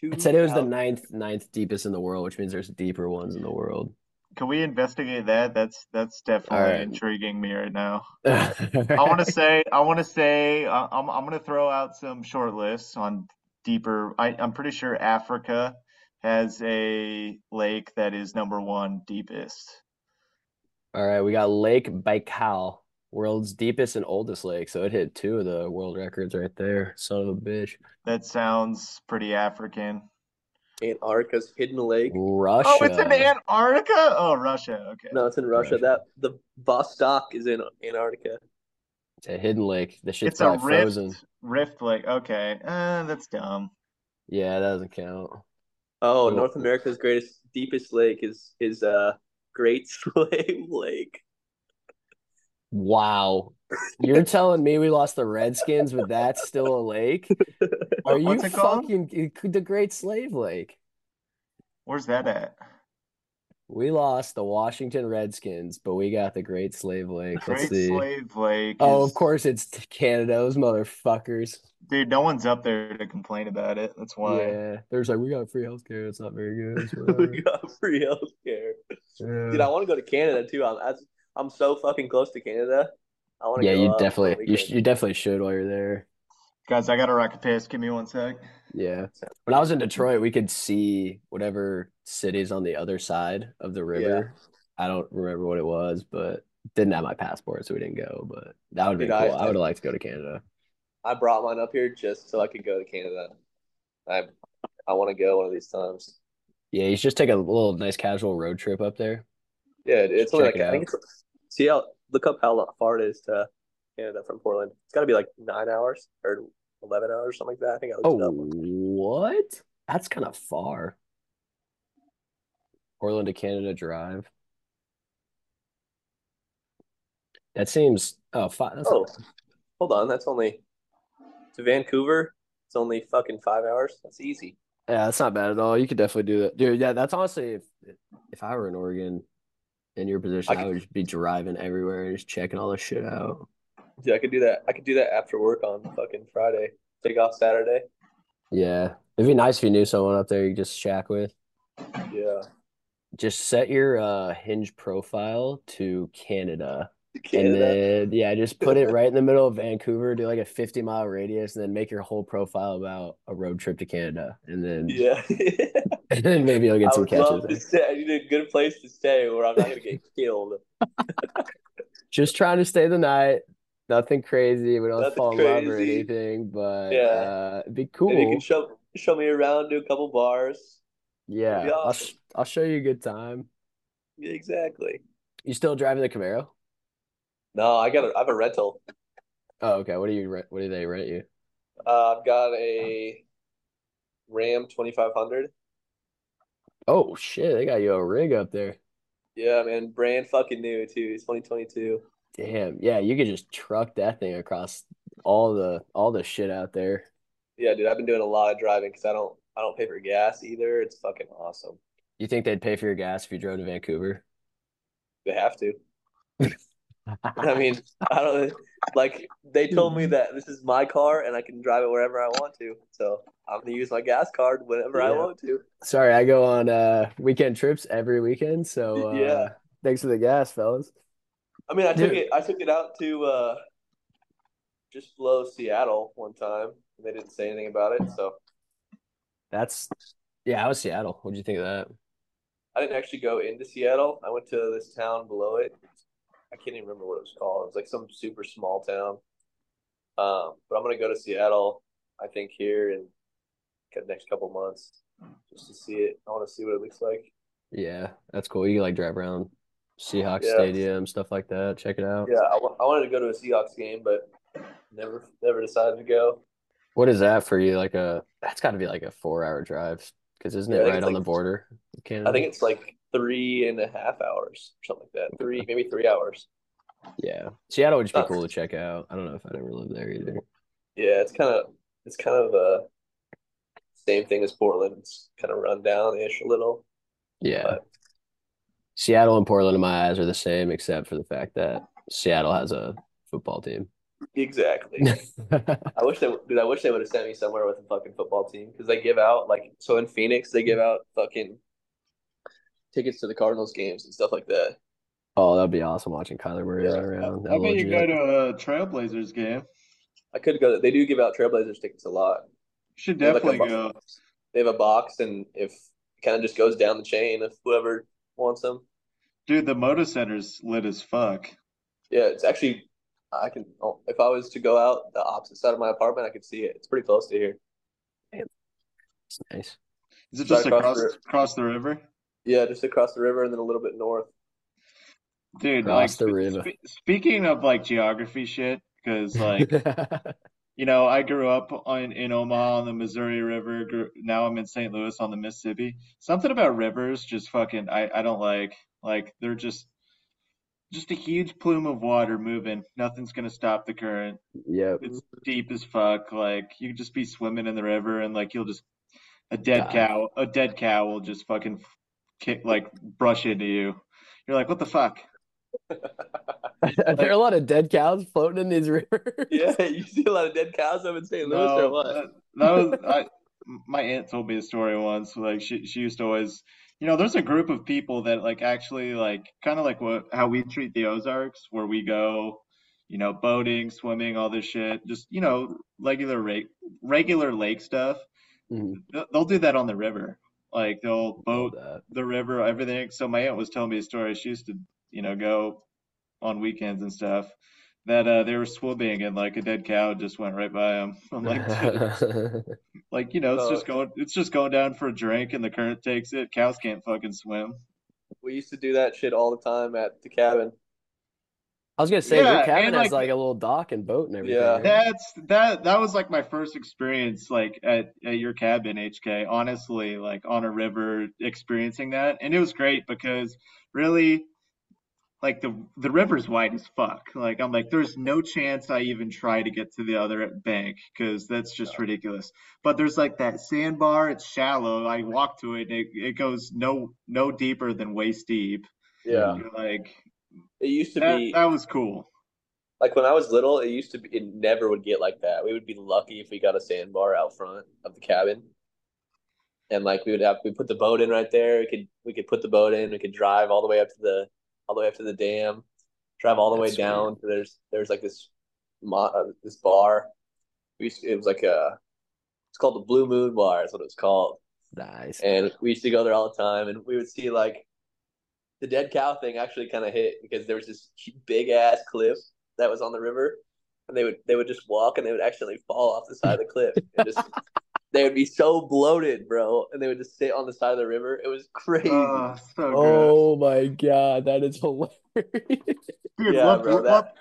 It said it was the ninth ninth deepest in the world, which means there's deeper ones in the world. Can we investigate that? That's that's definitely right. Intriguing me right now. I want to say I want to say I'm I'm going to throw out some short lists on deeper. I, I'm pretty sure Africa has a lake that is number one deepest. All right, we got Lake Baikal, world's deepest and oldest lake. So it hit two of the world records right there. Son of a bitch. That sounds pretty African. Antarctica's hidden lake. Russia. Oh, it's in Antarctica? Oh, Russia. Okay. No, it's in Russia. Russia. That the Vostok is in Antarctica. It's a hidden lake. The shit's probably frozen. It's a rift, rift lake. Okay. Uh, that's dumb. Yeah, that doesn't count. Oh, cool. North America's greatest, deepest lake is is uh Great Slave Lake. Wow. You're telling me we lost the Redskins, but that's still a lake? Are you fucking the Great Slave Lake? Where's that at? We lost the Washington Redskins, but we got the Great Slave Lake. Let's see. Great Slave Lake. Oh, of course it's Canada, those motherfuckers. Dude, no one's up there to complain about it. That's why. Yeah, there's like, we got free healthcare. It's not very good. We got free healthcare. Yeah. Dude, I want to go to Canada too. I'm I, I'm so fucking close to Canada. I want to. Yeah, go you definitely you, sh- you definitely should while you're there. Guys, I got a rock a piss. Give me one sec. Yeah. When I was in Detroit, we could see whatever cities on the other side of the river. Yeah. I don't remember what it was, but didn't have my passport, so we didn't go. But that would be cool. I, I would have liked to go to Canada. I brought mine up here just so I could go to Canada. I I want to go one of these times. Yeah, you should just take a little nice casual road trip up there. Yeah, it's only like, I think it's, see how, look up how far it is to Canada from Portland. It's got to be like nine hours or eleven hours, something like that. I think I looked it up. Oh, what? That's kind of far. Portland to Canada Drive. That seems, oh, five. That's oh, hold on. That's only, to Vancouver, it's only fucking five hours. That's easy. Yeah, that's not bad at all. You could definitely do that. Dude, yeah, that's honestly, if if I were in Oregon, in your position, I, could, I would just be driving everywhere and just checking all this shit out. Yeah, I could do that. I could do that after work on fucking Friday. Take off Saturday. Yeah. It'd be nice if you knew someone up there you just shack with. Yeah. Just set your uh, Hinge profile to Canada. Canada. And then, yeah, just put it right in the middle of Vancouver, do like a fifty-mile radius, and then make your whole profile about a road trip to Canada. And then yeah, and then maybe you'll get some catches. I need a good place to stay where I'm not going to get killed. Just trying to stay the night. Nothing crazy. We don't Nothing fall in crazy. love or anything, but yeah. uh, it'd be cool. And you can show, show me around, do a couple bars. Yeah, awesome. I'll, sh- I'll show you a good time. Yeah, exactly. You still driving the Camaro? No, I got. A, I have a rental. Oh, okay. What do you? What do they rent you? Uh, I've got a Ram twenty-five hundred. Oh shit! They got you a rig up there. Yeah, man, brand fucking new too. It's twenty twenty-two. Damn. Yeah, you could just truck that thing across all the all the shit out there. Yeah, dude. I've been doing a lot of driving because I don't I don't pay for gas either. It's fucking awesome. You think they'd pay for your gas if you drove to Vancouver? They have to. I mean, I don't like. They told me that this is my car and I can drive it wherever I want to. So I'm gonna use my gas card whenever yeah. I want to. Sorry, I go on uh, weekend trips every weekend. So uh, yeah, thanks for the gas, fellas. I mean, I Dude. took it. I took it out to uh, just below Seattle one time, and they didn't say anything about it. So that's yeah. I was Seattle. What'd you think of that? I didn't actually go into Seattle. I went to this town below it. I can't even remember what it was called. It was like some super small town. Um, but I'm going to go to Seattle, I think, here in the next couple months just to see it. I want to see what it looks like. Yeah, that's cool. You can, like, drive around Seahawks yeah. Stadium, stuff like that. Check it out. Yeah, I, w- I wanted to go to a Seahawks game, but never never decided to go. What is that for you? Like a – that's got to be like a four-hour drive because isn't yeah, it right on like, the border of Canada? I think it's like – Three and a half hours, or something like that. Three, maybe three hours. Yeah, Seattle would just be cool to check out. I don't know if I'd ever live there either. Yeah, it's kind of, it's kind of a same thing as Portland. It's kind of run down-ish a little. Yeah. But Seattle and Portland in my eyes are the same, except for the fact that Seattle has a football team. Exactly. I wish they dude, I wish they would have sent me somewhere with a fucking football team, because they give out, like, so in Phoenix they give out fucking tickets to the Cardinals games and stuff like that. Oh, that'd be awesome watching Kyler Murray yeah. run around. I bet you go to a Trailblazers game. I could go. They do give out Trailblazers tickets a lot. You should definitely they go. Box. They have a box, and if it kind of just goes down the chain if whoever wants them. Dude, the Moda Center's lit as fuck. Yeah, it's actually. I can. If I was to go out the opposite side of my apartment, I could see it. It's pretty close to here. Damn. It's nice. Is it just, just across across the, across the river? Yeah, just across the river, and then a little bit north. Dude, across like the river. Sp- speaking of like geography shit, because like you know, I grew up on in Omaha on the Missouri River. Grew, now I'm in Saint Louis on the Mississippi. Something about rivers just fucking I, I don't like. Like they're just. Just a huge plume of water moving. Nothing's gonna stop the current. Yeah, it's deep as fuck. Like you could just be swimming in the river, and like you'll just a dead God. cow, a dead cow will just fucking kick, like brush into you. You're like, what the fuck? Are there a lot of dead cows floating in these rivers? Yeah, you see a lot of dead cows up in Saint Louis no, or what? That, that was I, my aunt told me a story once. Like she, she used to always. You know, there's a group of people that like actually like kind of like what how we treat the Ozarks, where we go, you know, boating, swimming, all this shit, just you know, regular rake, regular lake stuff. Mm-hmm. They'll do that on the river, like they'll boat the river, everything. So my aunt was telling me a story. She used to, you know, go on weekends and stuff. That uh, they were swimming and like a dead cow just went right by them. I'm like, like you know, it's oh, just going, it's just going down for a drink and the current takes it. Cows can't fucking swim. We used to do that shit all the time at the cabin. I was gonna say yeah, your cabin has like, like a little dock and boat and everything. Yeah, right? that's that. That was like my first experience, like at, at your cabin, H K. Honestly, like on a river, experiencing that, and it was great because really. Like the the river's wide as fuck. Like I'm like, there's no chance I even try to get to the other bank because that's just yeah. ridiculous. But there's like that sandbar. It's shallow. I walk to it. And it it goes no no deeper than waist deep. Yeah. You're like it used to that, be. That was cool. Like when I was little, it used to be. It never would get like that. We would be lucky if we got a sandbar out front of the cabin. And like we would have we put the boat in right there. We could we could put the boat in. We could drive all the way up to the. all the way up to the dam, drive all the That's way down. Weird. There's there's like this mo- uh, this bar. We used to, it was like a it's called the Blue Moon Bar. That's what it was called. Nice. And we used to go there all the time, and we would see like the dead cow thing actually kind of hit because there was this big ass cliff that was on the river, and they would they would just walk and they would actually fall off the side of the cliff. And just they would be so bloated, bro, and they would just sit on the side of the river. It was crazy. Oh, so oh my god, that is hilarious. Dude, yeah, what, bro, what, that,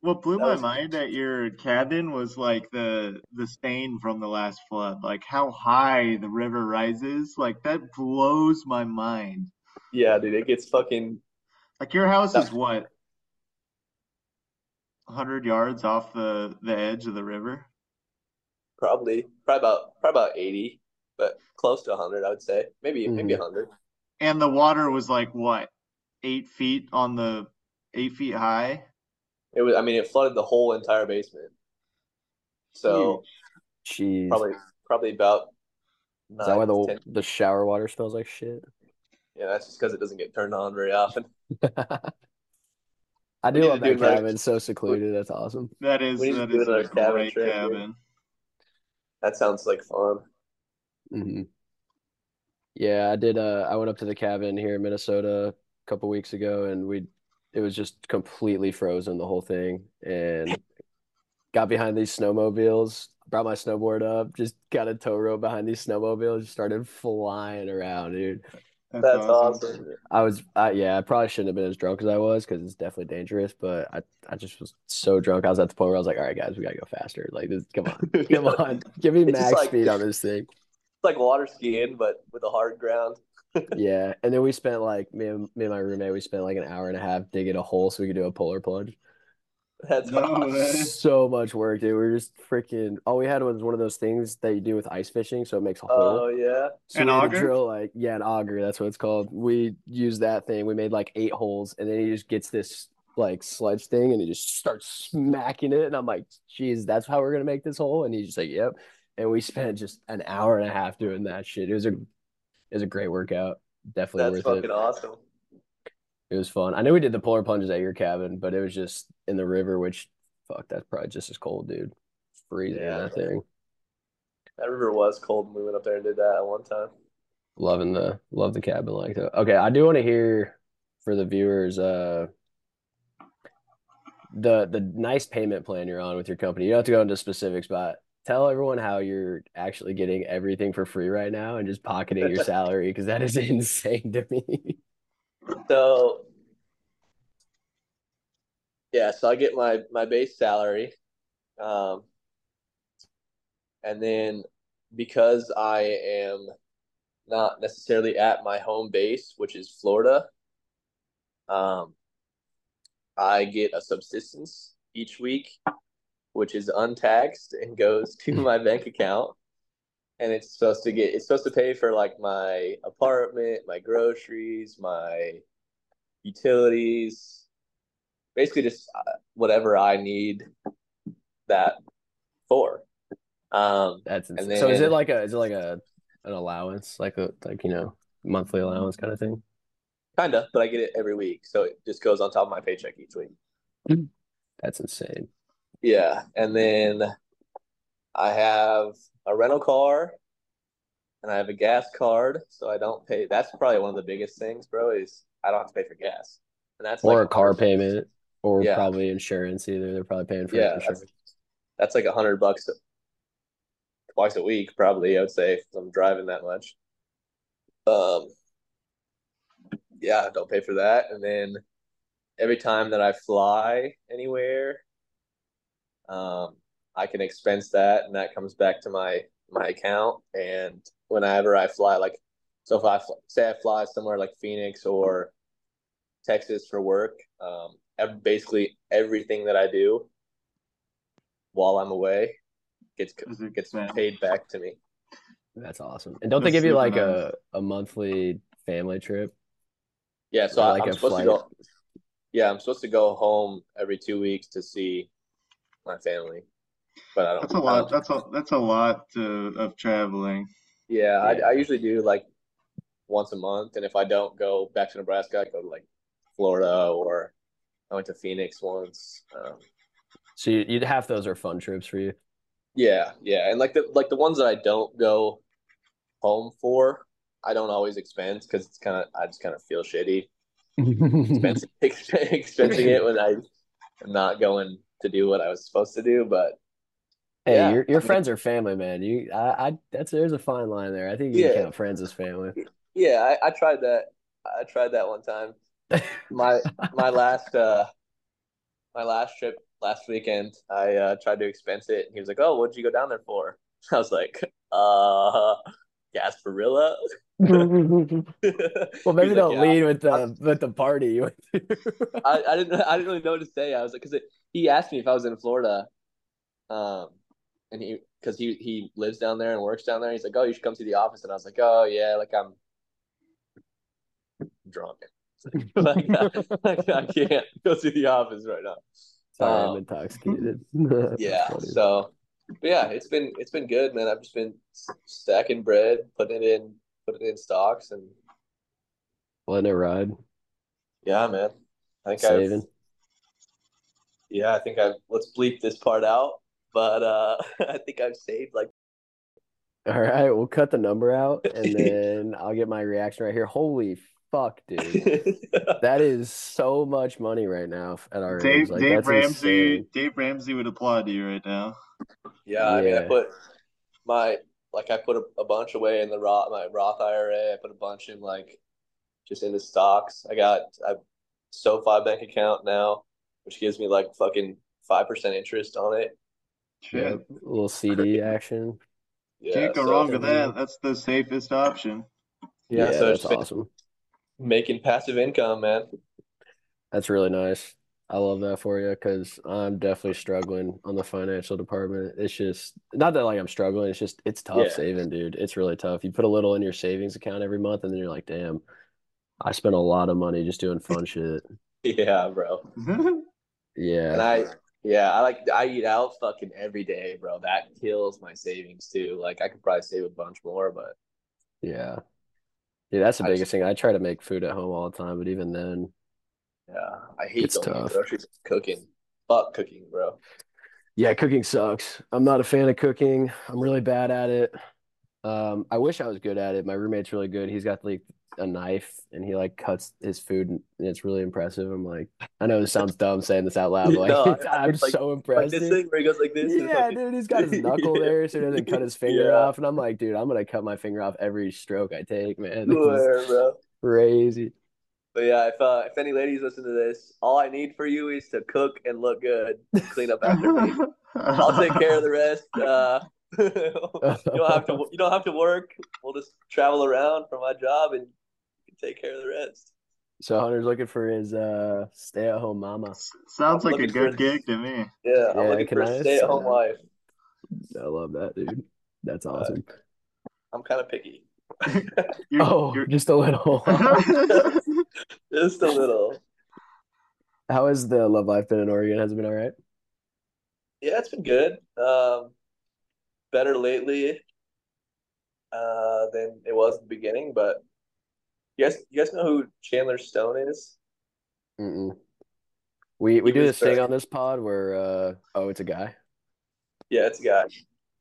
what blew my was... mind at your cabin was like the the stain from the last flood, like how high the river rises. Like that blows my mind. Yeah, dude, it gets fucking. Like your house is what, one hundred yards off the the edge of the river. Probably, probably about, probably about eighty, but close to a hundred, I would say. Maybe, mm. maybe a hundred. And the water was like what, eight feet on the, eight feet high. It was. I mean, it flooded the whole entire basement. So, jeez. probably, probably about. Nine, Is that why the ten. the shower water smells like shit? Yeah, that's just because it doesn't get turned on very often. I do love that cabin. Like, so secluded. That's awesome. That is. That is a great cabin. cabin. That sounds like fun. Mm-hmm. Yeah, I did. Uh, I went up to the cabin here in Minnesota a couple weeks ago, and we it was just completely frozen, the whole thing. And got behind these snowmobiles, brought my snowboard up, just got a tow rope behind these snowmobiles, just started flying around, dude. That's, That's awesome. awesome. I was, I, yeah, I probably shouldn't have been as drunk as I was because it's definitely dangerous. But I, I just was so drunk. I was at the point where I was like, "All right, guys, we gotta go faster. Like, this, come on, come on, give me max like, speed on this thing." It's like water skiing, but with a hard ground. Yeah, and then we spent like me and me and my roommate. We spent like an hour and a half digging a hole so we could do a polar plunge. That's no, so much work, dude. We were just freaking. All we had was one of those things that you do with ice fishing, so it makes a hole. Oh yeah, so an auger. Drill, like yeah, an auger. That's what it's called. We used that thing. We made like eight holes, and then he just gets this like sledge thing, and he just starts smacking it. And I'm like, geez, that's how we're gonna make this hole. And he's just like, yep. And we spent just an hour and a half doing that shit. It was a, it was a great workout. Definitely that's worth it. That's fucking awesome. It was fun. I know we did the polar plunges at your cabin, but it was just in the river, which, fuck, that's probably just as cold, dude. It's freezing, yeah, that thing. That river was cold when we went up there and did that at one time. Loving the, love the cabin like that. Okay, I do want to hear for the viewers uh, the the nice payment plan you're on with your company. You don't have to go into specifics, but tell everyone how you're actually getting everything for free right now and just pocketing your salary, because that is insane to me. So, yeah, so I get my, my base salary. Um, and then because I am not necessarily at my home base, which is Florida, um, I get a subsistence each week, which is untaxed and goes to my bank account. And it's supposed to get, it's supposed to pay for like my apartment, my groceries, my utilities, basically just whatever I need that for. Um, That's insane. And then, so is it like a, is it like a, an allowance, like a, like, you know, monthly allowance kind of thing? Kind of, but I get it every week. So it just goes on top of my paycheck each week. That's insane. Yeah. And then I have a rental car, and I have a gas card, so I don't pay. That's probably one of the biggest things, bro, is I don't have to pay for gas. And that's or like a car payment, or yeah. probably insurance either. They're probably paying for yeah, insurance. That's, that's like a hundred bucks twice a week, probably, I would say, if I'm driving that much. Um, yeah, don't pay for that. And then every time that I fly anywhere, um, I can expense that, and that comes back to my, my account. And whenever I fly, like, so if I fly, say I fly somewhere like Phoenix or Texas for work, um, basically everything that I do while I'm away gets gets paid back to me. That's awesome. And don't That's they give you like nice. a, a monthly family trip? Yeah, so I, like I'm supposed flight? to go. Yeah, I'm supposed to go home every two weeks to see my family. But I don't, that's a lot. That's a that's a lot to, of traveling. Yeah, yeah. I, I usually do like once a month, and if I don't go back to Nebraska, I go to like Florida, or I went to Phoenix once. Um, so you, you'd half those are fun trips for you. Yeah, yeah, and like the like the ones that I don't go home for, I don't always expense, because it's kind of I just kind of feel shitty expensing, expensing it when I'm not going to do what I was supposed to do, but. Hey, yeah. your your friends are family, man. You, I, I, that's there's a fine line there. I think you yeah. can count friends as family. Yeah, I, I tried that. I tried that one time. My my last uh, my last trip last weekend, I uh, tried to expense it, and he was like, "Oh, what did you go down there for?" I was like, "Uh, Gasparilla." Well, maybe don't like, yeah, lead I, with the I, with the party you went to. I, I didn't I didn't really know what to say. I was like, because he asked me if I was in Florida. Um. And he, because he, he lives down there and works down there. He's like, "Oh, you should come see the office." And I was like, "Oh yeah, like I'm drunk, like, I, like I can't go see the office right now. Sorry, um, I'm intoxicated." Yeah. So, but yeah, it's been it's been good, man. I've just been stacking bread, putting it in, putting it in stocks, and letting it ride. Yeah, man. I think Saving. I've. Yeah, I think I've. Let's bleep this part out. But uh, I think I've saved like. All right, we'll cut the number out, and then I'll get my reaction right here. Holy fuck, dude! That is so much money right now at our Dave, like, Dave Ramsey. Insane. Dave Ramsey would applaud you right now. Yeah, I yeah. mean, I put my like I put a, a bunch away in the Roth my Roth I R A. I put a bunch in like just into stocks. I got a SoFi bank account now, which gives me like fucking five percent interest on it. Yeah, a little C D action. Yeah, can't go so wrong with that. That's the safest option. Yeah, yeah, so that's awesome. Making passive income, man. That's really nice. I love that for you, because I'm definitely struggling on the financial department. It's just not that like I'm struggling. It's just it's tough yeah. saving, dude. It's really tough. You put a little in your savings account every month, and then you're like, damn, I spent a lot of money just doing fun shit. Yeah, bro. Yeah. And I yeah I like I eat out fucking every day, bro. That kills my savings too. Like I could probably save a bunch more, but yeah. Yeah, that's the biggest I just, thing. I try to make food at home all the time, but even then, yeah, I hate it's tough. Groceries cooking. Fuck cooking, bro. Yeah, cooking sucks. I'm not a fan of cooking. I'm really bad at it. Um, I wish I was good at it. My roommate's really good. He's got like a knife, and he like cuts his food, and it's really impressive. I'm like, I know this sounds dumb saying this out loud, but like, no, I'm like, so impressed. Like this thing where he goes like this. Yeah, like, dude, he's got his knuckle yeah. there, so he doesn't cut his finger yeah. off. And I'm like, dude, I'm gonna cut my finger off every stroke I take, man. This Where, is bro. Crazy. But yeah, if uh, if any ladies listen to this, all I need for you is to cook and look good, and clean up after me. I'll take care of the rest. Uh, you don't have to. You don't have to work. We'll just travel around for my job, and you can take care of the rest. So Hunter's looking for his uh, stay-at-home mama. Sounds I'm like a good gig to me. Yeah, yeah I'm looking for a stay-at-home wife. I love that, dude. That's awesome. Uh, I'm kind of picky. you're, oh, you're... just a little. Just a little. How has the love life been in Oregon? Has it been all right? Yeah, it's been good. Um, better lately uh, than it was at the beginning. But you guys, you guys know who Chandler Stone is? Mm-mm. We we he do this thing on this pod where uh, oh, it's a guy. Yeah, it's a guy.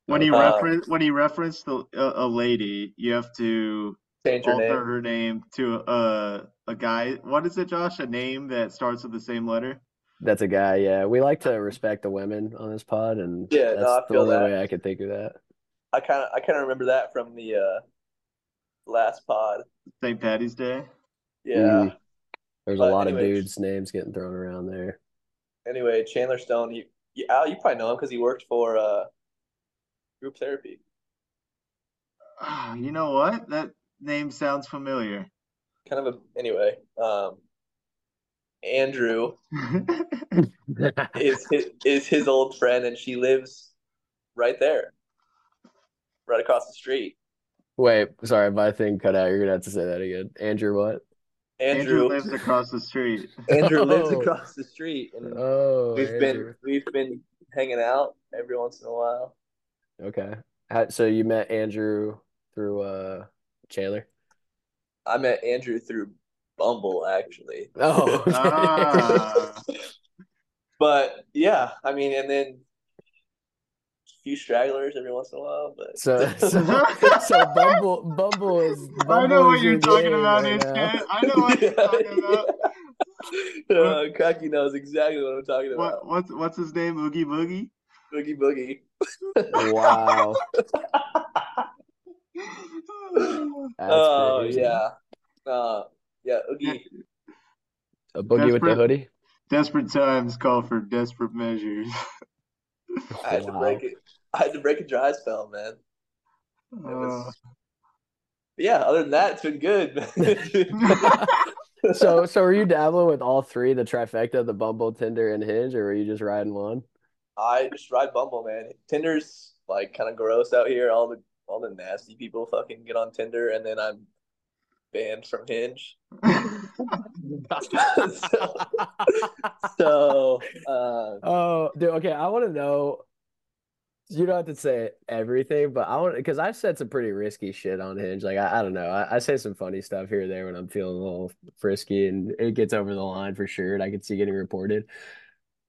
When you uh, reference when you reference the, a, a lady, you have to change her alter name. her name to a a guy. What is it, Josh? A name that starts with the same letter. That's a guy. Yeah, we like to respect the women on this pod, and yeah, that's no, I feel the only that. way I could think of that. I kind of I kind of remember that from the uh, last pod, Saint Patty's Day. Yeah, mm. there's a lot anyways, of dudes' names getting thrown around there. Anyway, Chandler Stone, you, you Al, you probably know him because he worked for. Uh, Group therapy. Oh, you know what? That name sounds familiar. Kind of a anyway. Um, Andrew is his, is his old friend, and she lives right there, right across the street. Wait, sorry, my thing cut out. You're gonna have to say that again. Andrew, what? Andrew, Andrew lives across the street. Andrew oh. lives across the street, and oh, we've Andrew. been we've been hanging out every once in a while. Okay. How, so you met Andrew through uh, Chandler? I met Andrew through Bumble, actually. Oh. Okay. Ah. But, yeah, I mean, and then a few stragglers every once in a while. But So, so, so Bumble, Bumble is Bumble I know what you're talking about, right H K. I know what you're talking about. Uh, Cracky knows exactly what I'm talking about. What, what's, what's his name? Oogie Boogie? Boogie Boogie. Wow. Oh, yeah. Uh, yeah, Oogie. A boogie desperate, with the hoodie? Desperate times call for desperate measures. I had wow. to break it. I had to break a dry spell, man. It was... uh... Yeah, other than that, it's been good, man. so, so were you dabbling with all three, the trifecta, the Bumble, Tinder, and Hinge, or were you just riding one? I just ride Bumble, man. Tinder's like kind of gross out here. All the all the nasty people fucking get on Tinder, and then I'm banned from Hinge. so, so uh, oh, dude. Okay, I want to know. You don't have to say everything, but I want because I've said some pretty risky shit on Hinge. Like I, I don't know, I, I say some funny stuff here or there when I'm feeling a little frisky, and it gets over the line for sure, and I can see getting reported.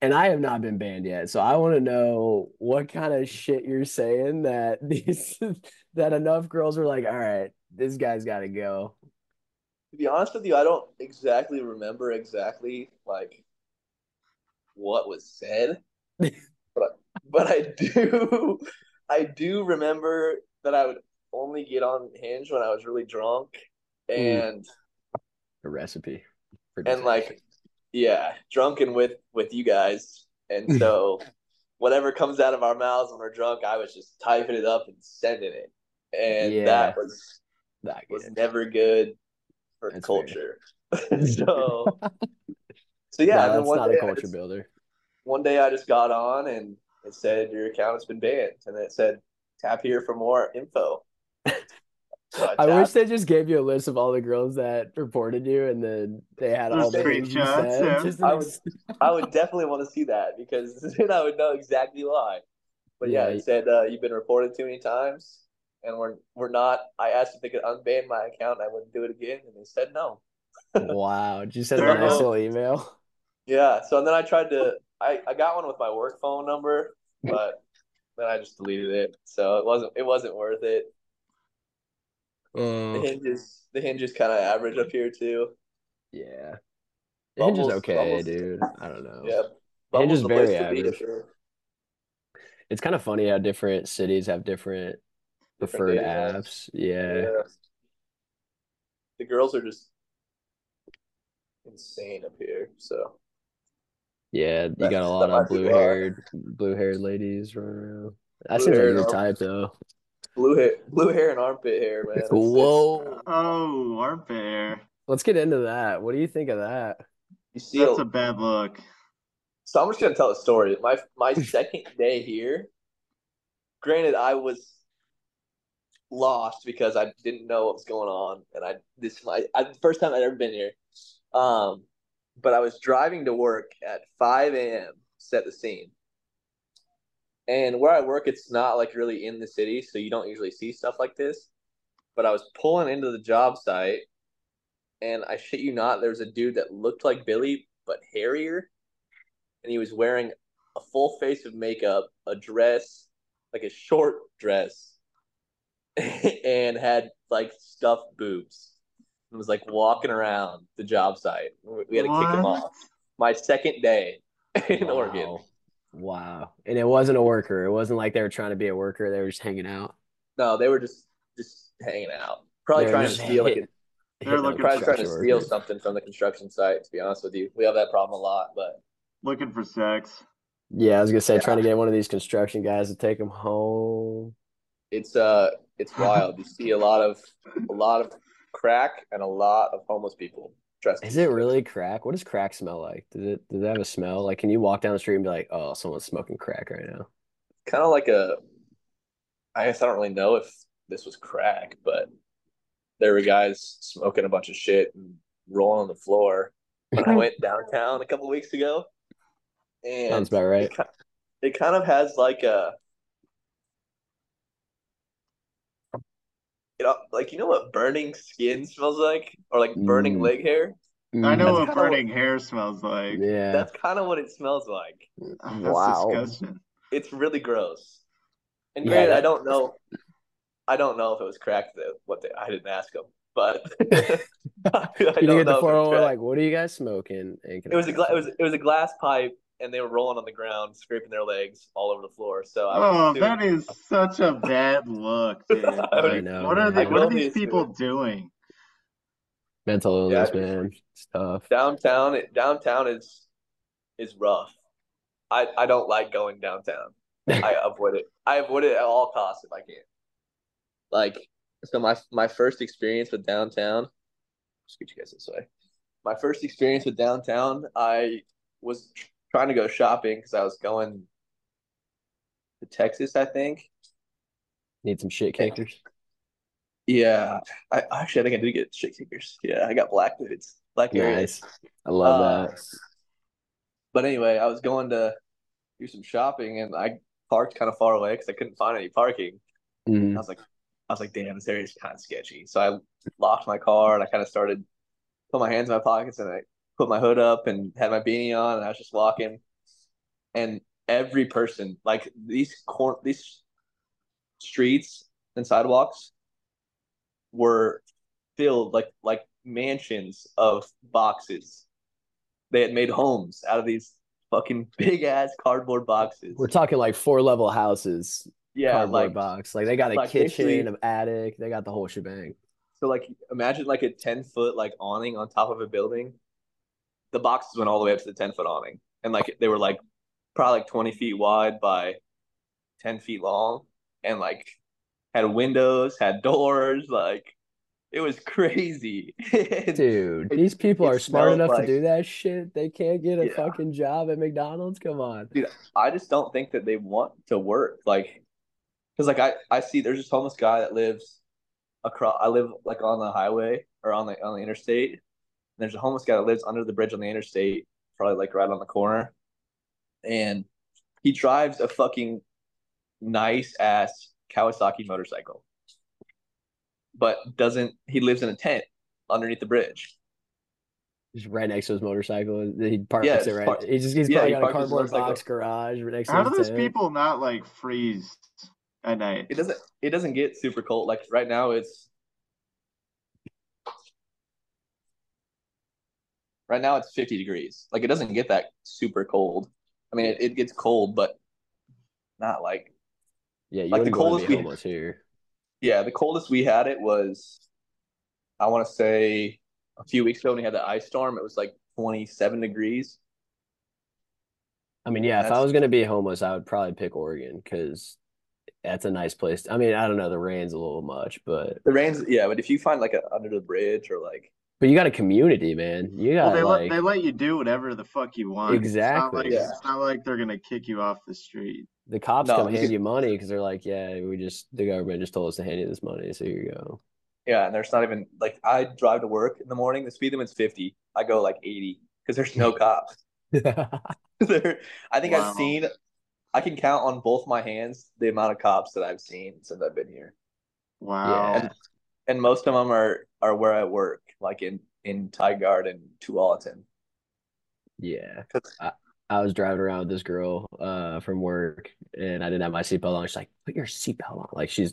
And I have not been banned yet, so I want to know what kind of shit you're saying that these that enough girls are like, all right, this guy's got to go. To be honest with you, I don't exactly remember exactly like what was said, but but I do I do remember that I would only get on Hinge when I was really drunk and a recipe for and disaster. like. Yeah, drunken with, with you guys. And so whatever comes out of our mouths when we're drunk, I was just typing it up and sending it. And yeah, that was that was never good for That's culture. so So yeah, no, I mean, that's one not day a culture just, builder. One day I just got on and it said your account has been banned, and it said tap here for more info. So I, I wish they just gave you a list of all the girls that reported you, and then they had all the things you said. Yeah. I, would, I would definitely want to see that, because then I would know exactly why. But yeah, yeah, it said uh, you've been reported too many times, and we're we're not. I asked if they could unban my account, and I wouldn't do it again, and they said no. Wow, did you send a nice little email? Yeah. So and then I tried to. I I got one with my work phone number, but then I just deleted it. So it wasn't it wasn't worth it. Mm. The hinges, the hinges kind of average up here too. Yeah, the hinges okay, almost, dude. I don't know. Yeah, the hinges very average. Sure. It's kind of funny how different cities have different, different preferred apps. apps. Yeah. yeah, the girls are just insane up here. So yeah, you That's, got a lot of blue-haired, blue-haired ladies running around. That seems like your type, though. Blue hair, blue hair, and armpit hair, man. Whoa! Oh, armpit hair. Let's get into that. What do you think of that? You see, that's a, a bad look. So I'm just gonna tell a story. My my second day here. Granted, I was lost because I didn't know what was going on, and I this my I, first time I'd ever been here. Um, but I was driving to work at five a m Set the scene. And where I work, it's not like really in the city, so you don't usually see stuff like this. But I was pulling into the job site, and I shit you not, there was a dude that looked like Billy, but hairier. And he was wearing a full face of makeup, a dress, like a short dress, and had like stuffed boobs. And was like walking around the job site. We had to what? kick him off. My second day in wow. Oregon. Wow. And it wasn't a worker. It wasn't like they were trying to be a worker. They were just hanging out. No, they were just just hanging out. Probably they're trying to steal hit, like a, they're looking probably trying to steal workers. something from the construction site, to be honest with you. We have that problem a lot, but looking for sex. Yeah, I was gonna say yeah. trying to get one of these construction guys to take them home. It's uh it's wild. You see a lot of a lot of crack and a lot of homeless people. Is it really crack? What does crack smell like? Does it does it have a smell? Like, can you walk down the street and be like, oh, someone's smoking crack right now? Kind of like a, I guess I don't really know if this was crack, but there were guys smoking a bunch of shit and rolling on the floor. When I went downtown a couple of weeks ago, and sounds about right. It, it kind of has like a, You know, like, you know what burning skin smells like? Or like burning mm. leg hair? I know that's what burning what, hair smells like. Yeah. That's kind of what it smells like. Oh, that's wow. disgusting. It's really gross. And granted, yeah, I don't know. I don't know if it was cracked. What they, I didn't ask them, but I you don't know. The four oh one like, what are you guys smoking? And it was a gla- it was it was a glass pipe, and they were rolling on the ground, scraping their legs all over the floor. So I oh, assume... that is such a bad look, dude. Like, I know, what are they? What are these people doing? Mental illness, yeah, man. It's tough. Downtown, downtown is is rough. I, I don't like going downtown. I avoid it. I avoid it at all costs if I can. Like, so my my first experience with downtown. Let's get you guys this way. My first experience with downtown, I was. trying to go shopping because I was going to Texas, I think. Need some shit kickers. Yeah. I actually I think I did get shit kickers. Yeah, I got black boots. Black areas. Nice. I love uh, that. But anyway, I was going to do some shopping, and I parked kind of far away because I couldn't find any parking. Mm-hmm. I was like, I was like, damn, this area is kind of sketchy. So I locked my car, and I kind of started put my hands in my pockets, and I put my hood up and had my beanie on, and I was just walking. And every person, like these cor- these streets and sidewalks were filled like like mansions of boxes. They had made homes out of these fucking big ass cardboard boxes. We're talking like four level houses. Yeah, cardboard like, box. Like they got a like kitchen, history. an attic. They got the whole shebang. So like imagine like a ten foot like awning on top of a building. The boxes went all the way up to the ten foot awning, and like they were like probably like twenty feet wide by ten feet long, and like had windows, had doors, like It was crazy. Dude, it, these people are smart enough like, to do that shit. They can't get a yeah. fucking job at McDonald's. Come on. Dude, I just don't think that they want to work. Like, because, like, I, I see there's this homeless guy that lives across. I live, like, on the highway or on the, on the interstate. And there's a homeless guy that lives under the bridge on the interstate, probably, like, right on the corner. And he drives a fucking nice-ass Kawasaki motorcycle. But doesn't he lives in a tent underneath the bridge? Just right next to his motorcycle. He parks yeah, it right. Park, he just he's yeah, probably he got a cardboard box garage right next. How to How do those people not like freeze at night? It doesn't. It doesn't get super cold. Like right now, it's right now it's fifty degrees. Like it doesn't get that super cold. I mean, it, it gets cold, but not like yeah. You like the coldest be we here. Yeah, the coldest we had it was, I want to say, a few weeks ago when we had the ice storm. It was like twenty-seven degrees. I mean, yeah, that's... if I was going to be homeless, I would probably pick Oregon because that's a nice place. I mean, I don't know. The rain's a little much, but... The rain's, yeah, but if you find like a under the bridge or like... But you got a community, man. You got well, they, like... let, they let you do whatever the fuck you want. Exactly. It's not like, yeah. it's not like they're going to kick you off the street. The cops no, come hand you money because they're like, yeah, we just the government just told us to hand you this money, so here you go. Yeah, and there's not even like I drive to work in the morning. The speed limit's fifty. I go like eighty because there's no cops. there, I think wow. I've seen. I can count on both my hands the amount of cops that I've seen since I've been here. Wow. Yeah. And, and most of them are are where I work, like in in Tigard and Tualatin. Yeah. I was driving around with this girl uh, from work, and I didn't have my seatbelt on. She's like, put your seatbelt on. Like, she's,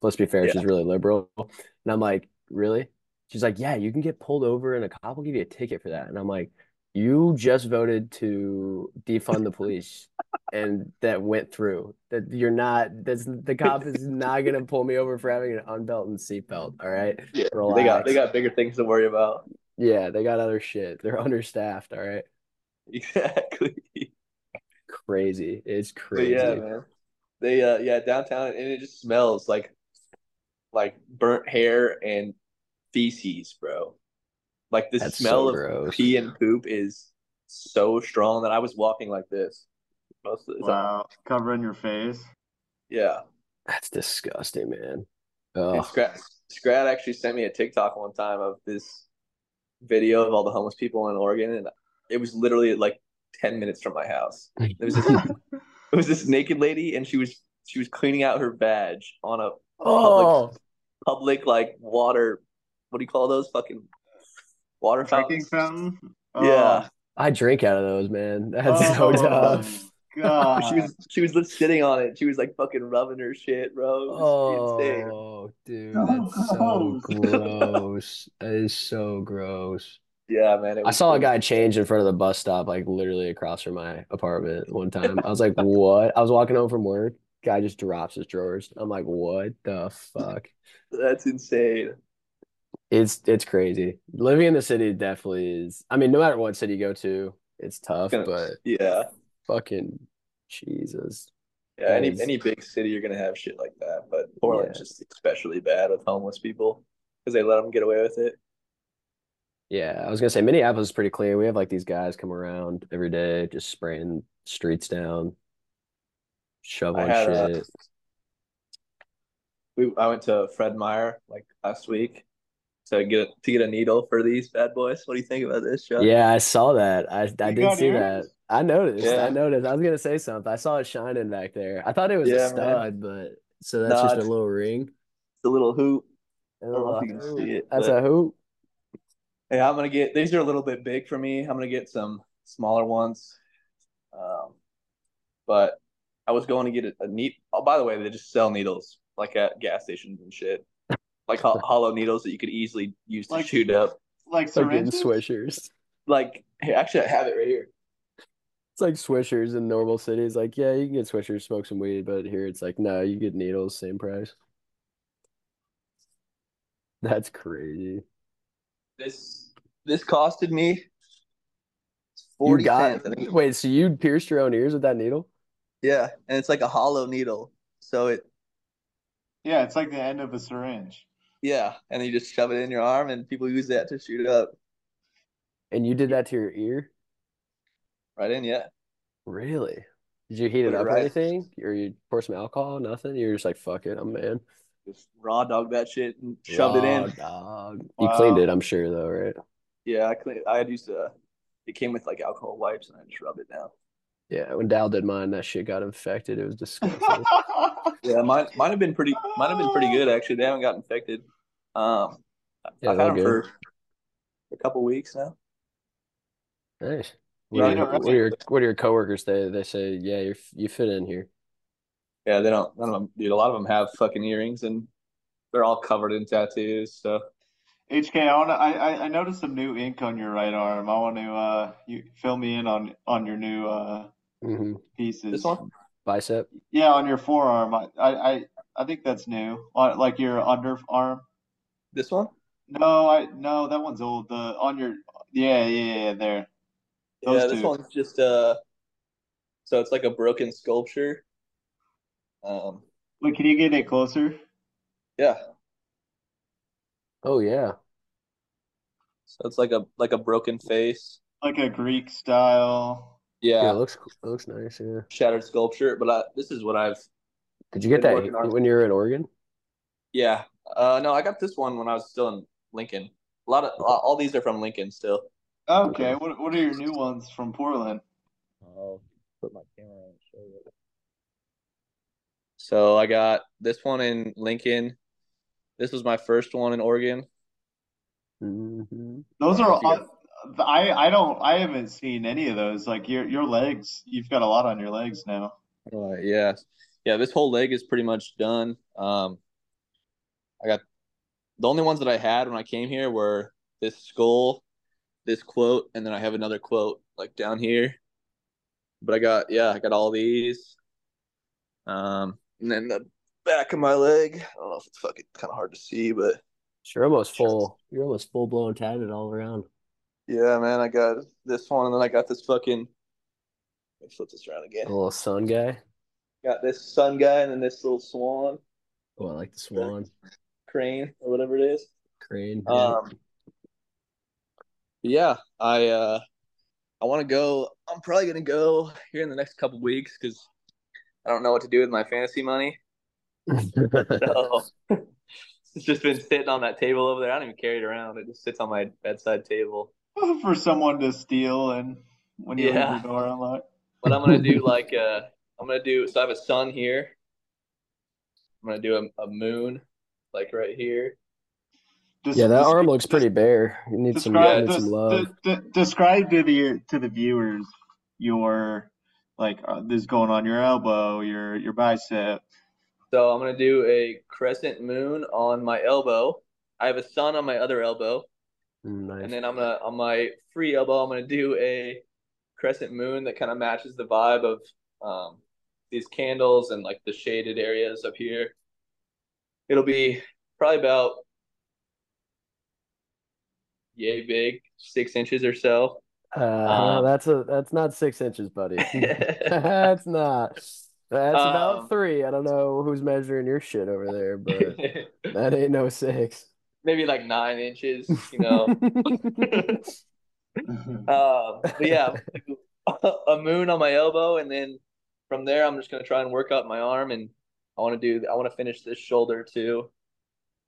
let's be fair, yeah. she's really liberal. And I'm like, really? She's like, yeah, you can get pulled over, and a cop will give you a ticket for that. And I'm like, you just voted to defund the police, and that went through. That you're not, that's, the cop is not going to pull me over for having an unbelted seatbelt, all right? Yeah, they got, they got bigger things to worry about. Yeah, they got other shit. They're understaffed, all right? Exactly. Crazy. It's crazy. But yeah, man. They uh yeah, downtown and it just smells like like burnt hair and feces, bro. Like the That's smell so of gross. Pee and poop is so strong that I was walking like this most of the time. Wow, covering your face. Yeah. That's disgusting, man. Oh. Scrat, Scrat actually sent me a TikTok one time of this video of all the homeless people in Oregon, and it was literally like ten minutes from my house. It was this, it was this naked lady, and she was she was cleaning out her badge on a oh. public, public like water. What do you call those fucking water fountains? Fountain? Oh. Yeah, I drink out of those, man. That's oh, so tough. God, she was she was sitting on it. She was like fucking rubbing her shit, bro. Oh, dude, that's so gross. That is so gross. Yeah, man. I saw crazy. a guy change in front of the bus stop, like literally across from my apartment one time. I was like, what? I was walking home from work. Guy just drops his drawers. I'm like, what the fuck? That's insane. It's it's crazy. Living in the city definitely is. I mean, no matter what city you go to, it's tough, gonna, but yeah. Fucking Jesus. Yeah, any is... any big city, you're going to have shit like that. But Portland's yeah. just especially bad with homeless people because they let them get away with it. Yeah, I was going to say Minneapolis is pretty clean. We have like these guys come around every day just spraying streets down, shoveling I shit. A, we I went to Fred Meyer like last week to get to get a needle for these bad boys. What do you think about this, Joe? Yeah, I saw that. I I you did see yours? that. I noticed. Yeah. I noticed. I was going to say something. I saw it shining back there. I thought it was yeah, a stud, man. but so that's no, just a little ring. It's a little hoop. I don't know if you can hoop. see it. That's but... a hoop. Yeah, I'm gonna get these are a little bit big for me. I'm gonna get some smaller ones, um, but I was going to get a, a neat. Oh, by the way, they just sell needles like at gas stations and shit, like ho- hollow needles that you could easily use to like, shoot up, like syringes, swishers. Like hey, actually, I have it right here. It's like swishers in normal cities. Like yeah, you can get swishers, smoke some weed, but here it's like no, you get needles, same price. That's crazy. This this costed me forty you got, cents. I think. Wait, so you pierced your own ears with that needle? Yeah, and it's like a hollow needle, so it. Yeah, it's like the end of a syringe. Yeah, and you just shove it in your arm, and people use that to shoot it up. And you did that to your ear? Right in, yeah. Really? Did you heat it, it up right. or anything? Or you pour some alcohol, nothing? You're just like, fuck it, I'm man. Just raw dog that shit and shoved raw it in. Dog. You wow. cleaned it, I'm sure, though, right? Yeah, I cleaned I had used to, it came with like alcohol wipes, and I just rubbed it down. Yeah, when Dal did mine, that shit got infected. It was disgusting. yeah, mine mine have been pretty mine have been pretty good actually. They haven't got infected. Um, yeah, I've had them good. for a couple weeks now. Nice. What, yeah, are, your, what are your what are your coworkers? They they say, yeah, you you fit in here. Yeah, they don't. None of them, dude. A lot of them have fucking earrings, and they're all covered in tattoos. So, H K, I want I I noticed some new ink on your right arm. I want to uh you fill me in on on your new uh. Mm-hmm. Pieces. This one? Bicep. Yeah, on your forearm. I, I, I think that's new. Like your underarm. This one? No, I no that one's old. The on your yeah yeah yeah there. Those yeah, this two. one's just uh. So it's like a broken sculpture. Um. Wait, can you get it closer? Yeah. Oh yeah. So it's like a like a broken face. Like a Greek style. Yeah. yeah, it looks it looks nice. Yeah, shattered sculpture. But I, this is what I've. Did you get that when you were in Oregon? Yeah. Uh, no, I got this one when I was still in Lincoln. A lot of all these are from Lincoln still. Okay. What What are your new ones from Portland? I'll put my camera on and show you. So I got this one in Lincoln. This was my first one in Oregon. Mm-hmm. Those are all. I, I don't I haven't seen any of those. Like your your legs, you've got a lot on your legs now. Uh, yeah, yeah. This whole leg is pretty much done. Um, I got the only ones that I had when I came here were this skull, this quote, and then I have another quote like down here. But I got yeah, I got all these. Um, and then the back of my leg. I don't know if it's fucking kind of hard to see, but you're almost full. You're almost full blown tatted all around. Yeah, man, I got this one, and then I got this fucking. Let me flip this around again. A little sun guy. Got this sun guy, and then this little swan. Oh, I like the swan. Crane or whatever it is. Crane. Yeah. Um. Yeah, I uh, I want to go. I'm probably gonna go here in the next couple weeks because I don't know what to do with my fantasy money. so, it's just been sitting on that table over there. I don't even carry it around. It just sits on my bedside table. For someone to steal, and when you yeah. leave the door unlocked. But I'm gonna do like uh, I'm gonna do. So I have a sun here. I'm gonna do a, a moon, like right here. Just, yeah, that just, arm looks pretty bare. You need describe, some, just, need some love. De- de- describe to the to the viewers your like uh, this going on your elbow, your your bicep. So I'm gonna do a crescent moon on my elbow. I have a sun on my other elbow. Nice. And then I'm gonna on my free elbow, I'm gonna do a crescent moon that kind of matches the vibe of um, these candles and like the shaded areas up here. It'll be probably about yay big, six inches or so. Uh, um, no, that's a that's not six inches, buddy. that's not. That's um, about three. I don't know who's measuring your shit over there, but that ain't no six. Maybe like nine inches, you know. uh, but yeah, a moon on my elbow, and then from there, I'm just gonna try and work up my arm, and I want to do. I want to finish this shoulder too.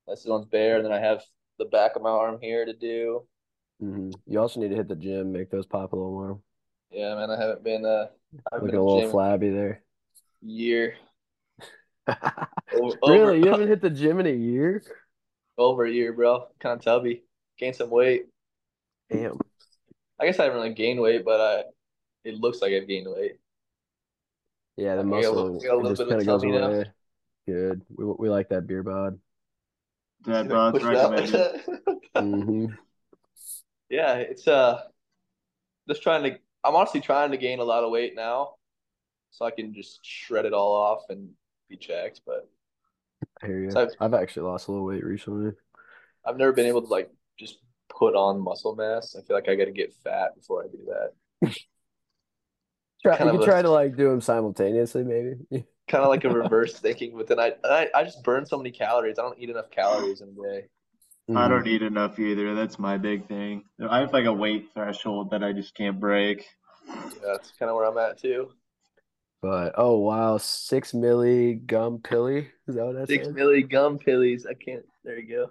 This one's bare, and then I have the back of my arm here to do. Mm-hmm. You also need to hit the gym, make those pop a little more. Yeah, man, I haven't been. Uh, I've been a little flabby there. Year. over, really, you haven't hit the gym in a year. Over a year, bro. Kind of tubby. Gained some weight. Damn. I guess I haven't really gained weight, but I. It looks like I've gained weight. Yeah, the muscle. Good. Good. We we like that beer bod. Dad bod's recommended. mm-hmm. Yeah, it's uh, just trying to. I'm honestly trying to gain a lot of weight now, so I can just shred it all off and be jacked, but. I hear you. So I've, I've actually lost a little weight recently. I've never been able to like just put on muscle mass. I feel like I got to get fat before I do that. try, you can a... try to like do them simultaneously, maybe. kind of like a reverse thinking. But then I, I I just burn so many calories. I don't eat enough calories in a day. I don't eat enough either. That's my big thing. I have like a weight threshold that I just can't break. Yeah, that's kind of where I'm at too. But oh wow, six milli gum pilly. Is that what that's? Six says? Milli gum pillies. I can't. There you go.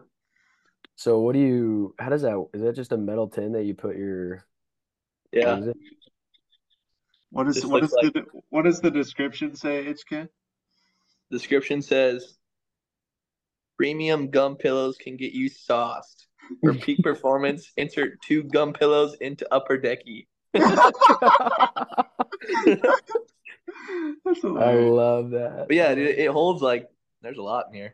So what do you? How does that? Is that just a metal tin that you put your? Yeah. What is it? What is, what is like, the what does the description say, H K? Description says, premium gum pillows can get you sauced. For peak performance, insert two gum pillows into upper decky. That's I love that. But yeah, dude, it holds like there's a lot in here.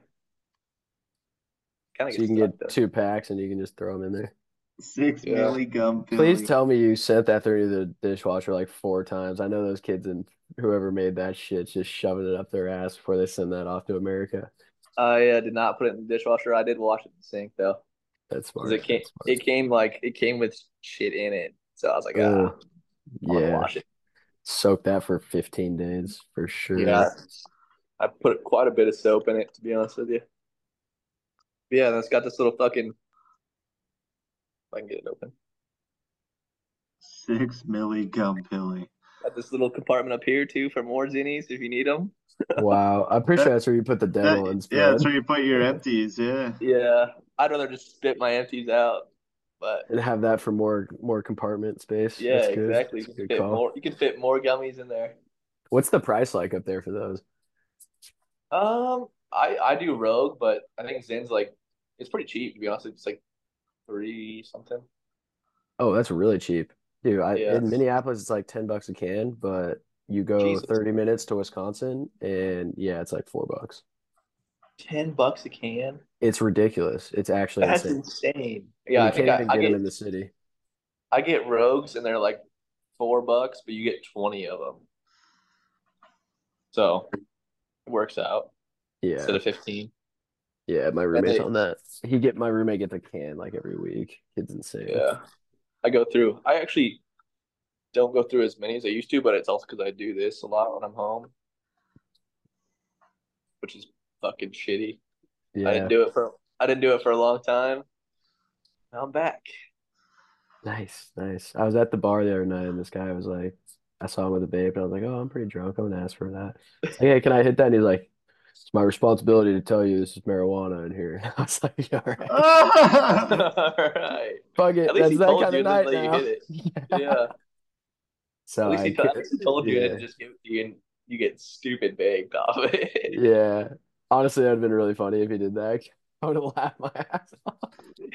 Kind of. So you can get though. Two packs and you can just throw them in there. Six yeah. milli gum pilly. Please tell me you sent that through the dishwasher like four times. I know those kids and whoever made that shit just shoving it up their ass before they send that off to America. I uh, did not put it in the dishwasher. I did wash it in the sink though. That's smart. It came, That's smart. It came like it came with shit in it, so I was like, ah, oh, yeah, wash it. Soak that for fifteen days for sure. Yeah, I put quite a bit of soap in it to be honest with you. But yeah, that's got this little fucking. I can get it open. Six milli gum pilly. Got this little compartment up here too for more zinnies if you need them. Wow, I'm pretty that, sure that's where you put the dead ones. Yeah, that's where you put your empties. Yeah. Yeah, I'd rather just spit my empties out, but and have that for more more compartment space. Yeah, that's good. Exactly. That's you, can fit more, you can fit more gummies in there. What's the price like up there for those? Um, I I do Rogue, but I think Zin's like it's pretty cheap to be honest. It's like. Three something. Oh, that's really cheap, dude. I yes. In Minneapolis, it's like ten bucks a can, but you go Jesus. thirty minutes to Wisconsin, and yeah, it's like four bucks. Ten bucks a can. It's ridiculous. It's actually that's insane. insane. Yeah, you I can't think even I, I get, get them in the city. I get Rogues, and they're like four bucks, but you get twenty of them, so it works out. Yeah, instead of fifteen. Yeah, my roommate's on that. He get my roommate gets a can like every week. It's insane. Yeah, I go through. I actually don't go through as many as I used to, but it's also because I do this a lot when I'm home, which is fucking shitty. Yeah. I didn't do it for. I didn't do it for a long time. Now I'm back. Nice, nice. I was at the bar the other night, and this guy was like, I saw him with a babe, and I was like, oh, I'm pretty drunk. I'm gonna ask for that. Like, hey, can I hit that? And he's like. It's my responsibility to tell you this is marijuana in here. And I was like, all right. all right. Fuck it. At least That's he that told kind you of night now. You hit it. Yeah. yeah. So at least, I, he, at least he told yeah. you and just give it to you and you get stupid baked off it. Yeah. Honestly, that would have been really funny if he did that. I would have laughed my ass off.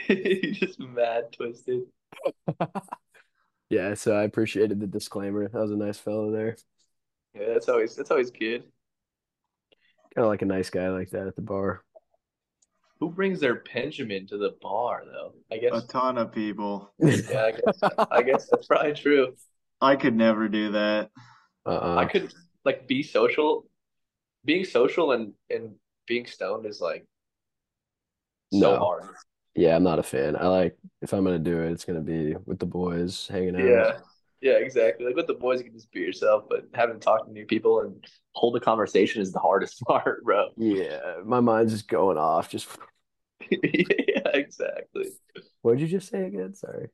You're just mad twisted. Yeah, so I appreciated the disclaimer. That was a nice fellow there. Yeah, that's always that's always good. Kind of like a nice guy like that at the bar. Who brings their Benjamin to the bar, though? I guess a ton of people. Yeah, I guess, I guess that's probably true. I could never do that. Uh-uh. I could like be social. Being social and, and being stoned is like so no. hard. Yeah, I'm not a fan. I like if I'm gonna do it, it's gonna be with the boys hanging out. Yeah. Yeah, exactly. Like with the boys, you can just be yourself, but having to talk to new people and hold a conversation is the hardest part, bro. Yeah, my mind's just going off. Just yeah, exactly. What did you just say again? Sorry.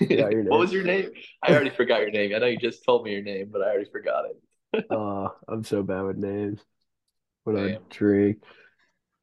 Your name. What was your name? I already forgot your name. I know you just told me your name, but I already forgot it. Oh, uh, I'm so bad with names. What Damn. I drink.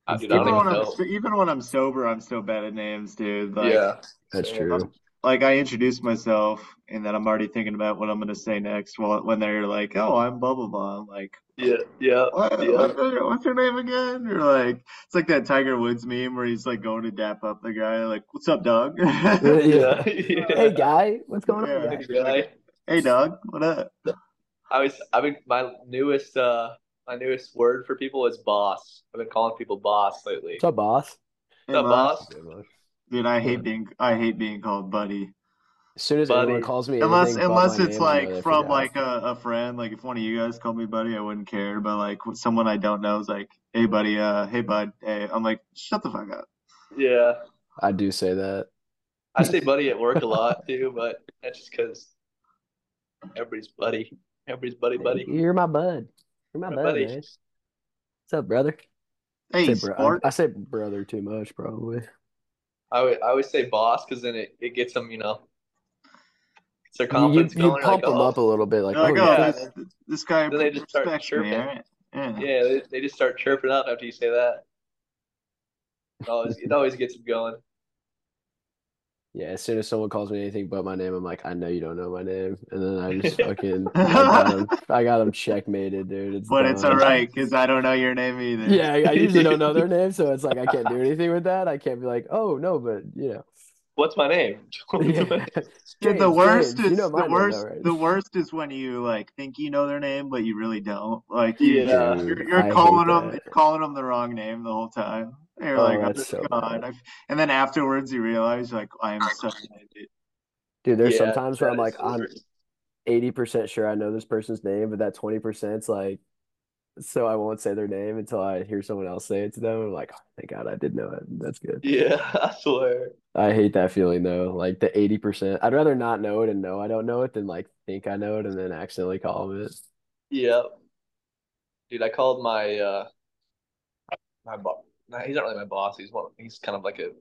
I even, even, when I'm, even when I'm sober, I'm so bad at names, dude. Like, yeah, that's so, true. I'm, Like, I introduce myself, and then I'm already thinking about what I'm going to say next. Well, when they're like, oh, I'm blah, blah, blah. I'm like, yeah, yeah, what, yeah. What's, your, what's your name again? You're like, it's like that Tiger Woods meme where he's, like, going to dap up the guy. Like, what's up, dog? yeah. yeah. Hey, guy. What's going yeah, on? Hey, like, hey, dog. What up? I was, I mean, my newest, uh, my newest word for people is boss. I've been calling people boss lately. What's up, boss? Hey, what's up, boss? boss? Dude, I hate being I hate being called buddy. As soon as buddy. Anyone calls me, unless unless it's like from like a, a friend, like if one of you guys called me buddy, I wouldn't care. But like someone I don't know is like, "Hey buddy, uh, hey bud, hey," I'm like, "Shut the fuck up." Yeah, I do say that. I say buddy at work a lot too, but that's just because everybody's buddy, everybody's buddy buddy. You're my bud. You're my, my buddy. buddy. What's up, brother? Hey, I say, bro- I, I say brother too much, probably. I would, I would say boss, because then it, it gets them, you know, it's their confidence you, you going. You pump like, them oh. up a little bit. Like, oh, God, yeah. this, this guy then they just start chirping. Me, right? Yeah, yeah they, they just start chirping up after you say that. It always, it always gets them going. Yeah, as soon as someone calls me anything but my name, I'm like, I know you don't know my name. And then I just fucking, I, got them, I got them checkmated, dude. It's but dumb. It's all right, because I don't know your name either. Yeah, I usually don't know their name, so it's like, I can't do anything with that. I can't be like, oh, no, but, you know. What's my name? Yeah. James, yeah, the worst James. Is you know the worst. Though, right? The worst is when you like think you know their name, but you really don't. Like, you, yeah, you're, you're calling them, that. calling them the wrong name the whole time. You're oh, like, oh, so God. And then afterwards, you realize, like, I am such an idiot. Dude, there's yeah, sometimes where I'm like, I'm eighty percent sure I know this person's name, but that twenty percent's like, so I won't say their name until I hear someone else say it to them. I'm like, oh, thank God I did know it. That's good. Yeah, I swear. I hate that feeling, though. Like, the eighty percent. I'd rather not know it and know I don't know it than, like, think I know it and then accidentally call them it. Yeah. Dude, I called my, uh, my boss. Nah, he's not really my boss. He's one. He's kind of like a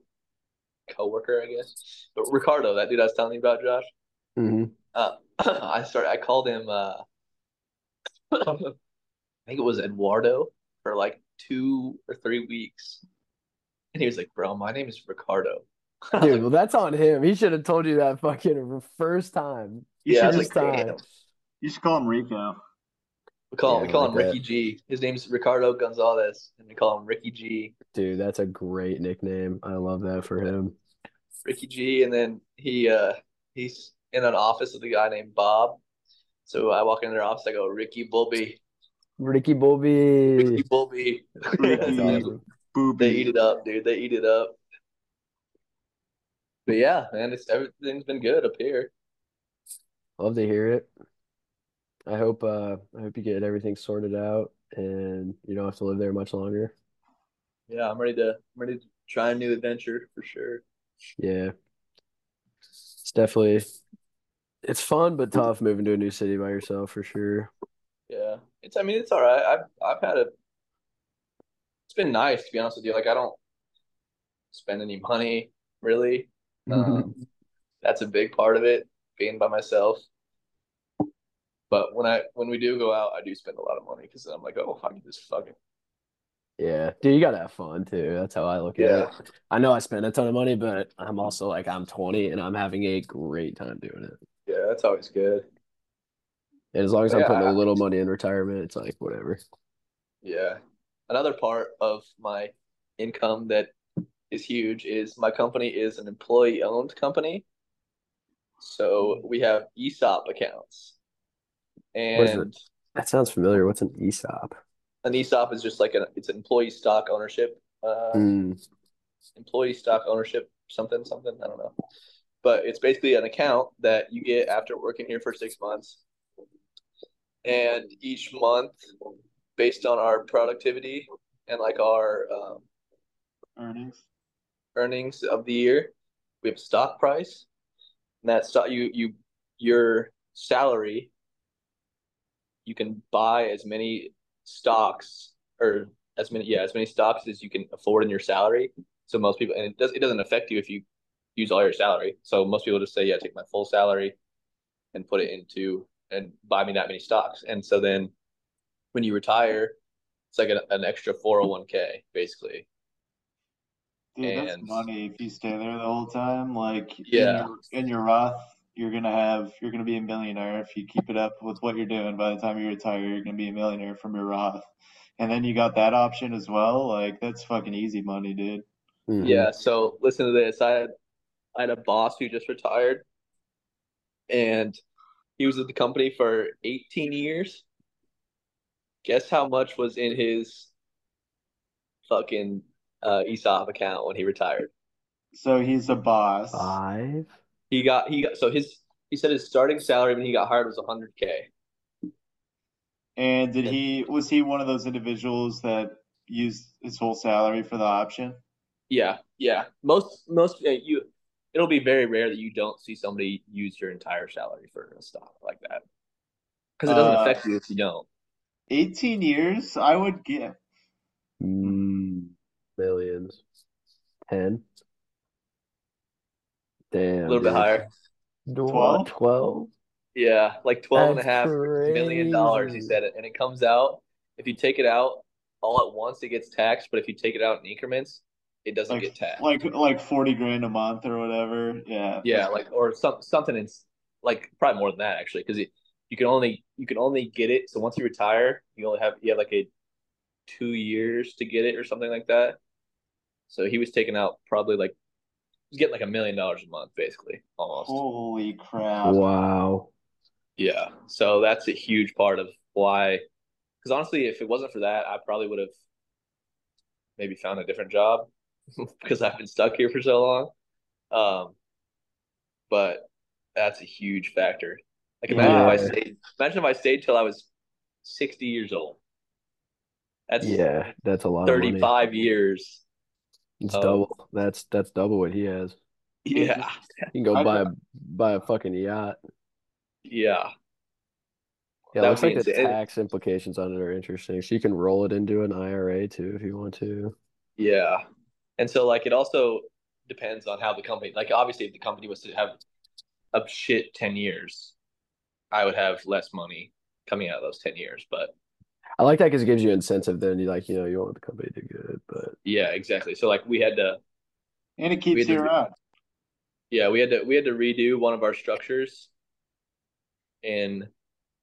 coworker, I guess. But Ricardo, that dude I was telling you about, Josh. Mm-hmm. Uh, I started. I called him. Uh, I think it was Eduardo for like two or three weeks, and he was like, "Bro, my name is Ricardo." Dude, like, well, that's on him. He should have told you that fucking first time. You yeah, I was like, time. You should call him Rico. We call, yeah, we call like him that. Ricky G. His name's Ricardo Gonzalez, and we call him Ricky G. Dude, that's a great nickname. I love that for him. Ricky G, and then he uh, he's in an office with a guy named Bob. So I walk into their office, I go, Ricky Bobby. Ricky Bobby. Ricky Bobby. Ricky Bobby. They eat it up, dude. They eat it up. But yeah, man, it's, everything's been good up here. Love to hear it. I hope uh, I hope you get everything sorted out and you don't have to live there much longer. Yeah, I'm ready to I'm ready to try a new adventure for sure. Yeah. It's definitely it's fun but tough moving to a new city by yourself for sure. Yeah. It's I mean it's all right. I've I've had a it's been nice to be honest with you. Like I don't spend any money really. Um, that's a big part of it, being by myself. But when I when we do go out, I do spend a lot of money because I'm like, oh, I can just fucking. Yeah, dude, you gotta have fun too. That's how I look yeah. at it. I know I spend a ton of money, but I'm also like, I'm twenty and I'm having a great time doing it. Yeah, that's always good. And as long as but I'm yeah, putting a little money in retirement, it's like whatever. Yeah, another part of my income that is huge is my company is an employee-owned company, so we have E S O P accounts. And that sounds familiar. What's an E S O P? An E S O P is just like an it's an employee stock ownership, uh, mm. employee stock ownership something something. I don't know, but it's basically an account that you get after working here for six months, and each month, based on our productivity and like our um, earnings earnings of the year, we have stock price, and that stock you you your salary. You can buy as many stocks or as many, yeah, as many stocks as you can afford in your salary. So most people, and it, does, it doesn't affect you if you use all your salary. So most people just say, yeah, take my full salary and put it into and buy me that many stocks. And so then when you retire, it's like an, an extra four oh one k basically. Dude, and, that's money if you stay there the whole time. Like yeah. in, your, in your Roth. You're gonna have you're gonna be a millionaire if you keep it up with what you're doing. By the time you retire, you're gonna be a millionaire from your Roth, and then you got that option as well. Like that's fucking easy money, dude. Mm-hmm. Yeah. So listen to this. I had I had a boss who just retired, and he was at the company for eighteen years. Guess how much was in his fucking uh, E S O P account when he retired? So he's a boss. Five. He got he got so his he said his starting salary when he got hired was a hundred k. And did he was he one of those individuals that used his whole salary for the option? Yeah, yeah. Most most uh, you it'll be very rare that you don't see somebody use your entire salary for a stock like that because it doesn't uh, affect you if you don't. Eighteen years, I would get. Mm, millions. ten. Damn. A little dude. bit higher. twelve? twelve? Yeah, like twelve That's and a half crazy. million dollars, he said it. And it comes out, if you take it out all at once, it gets taxed. But if you take it out in increments, it doesn't like, get taxed. Like like forty grand a month or whatever. Yeah. Yeah, like or some, something in like probably more than that actually, because you can only you can only get it. So once you retire, you only have you have like a two years to get it or something like that. So he was taking out probably like he was getting like a million dollars a month basically almost. Holy crap! Wow. Yeah. So that's a huge part of why. Because honestly, if it wasn't for that, I probably would have maybe found a different job because I've been stuck here for so long. Um, but that's a huge factor. Like imagine yeah. if I stayed. Imagine if I stayed till I was sixty years old. That's yeah, that's a lot. Thirty-five years. It's um, double. That's that's double what he has. Yeah, you can go I, buy a buy a fucking yacht. Yeah. Yeah, it looks like the tax it, implications on it are interesting. So you can roll it into an I R A too if you want to. Yeah. And so like it also depends on how the company, like obviously if the company was to have a shit ten years, I would have less money coming out of those ten years. But I like that because it gives you incentive then. You like, you know, you want the company to do good. But yeah, exactly. So like we had to. And it keeps you around. Yeah, we had to we had to redo one of our structures in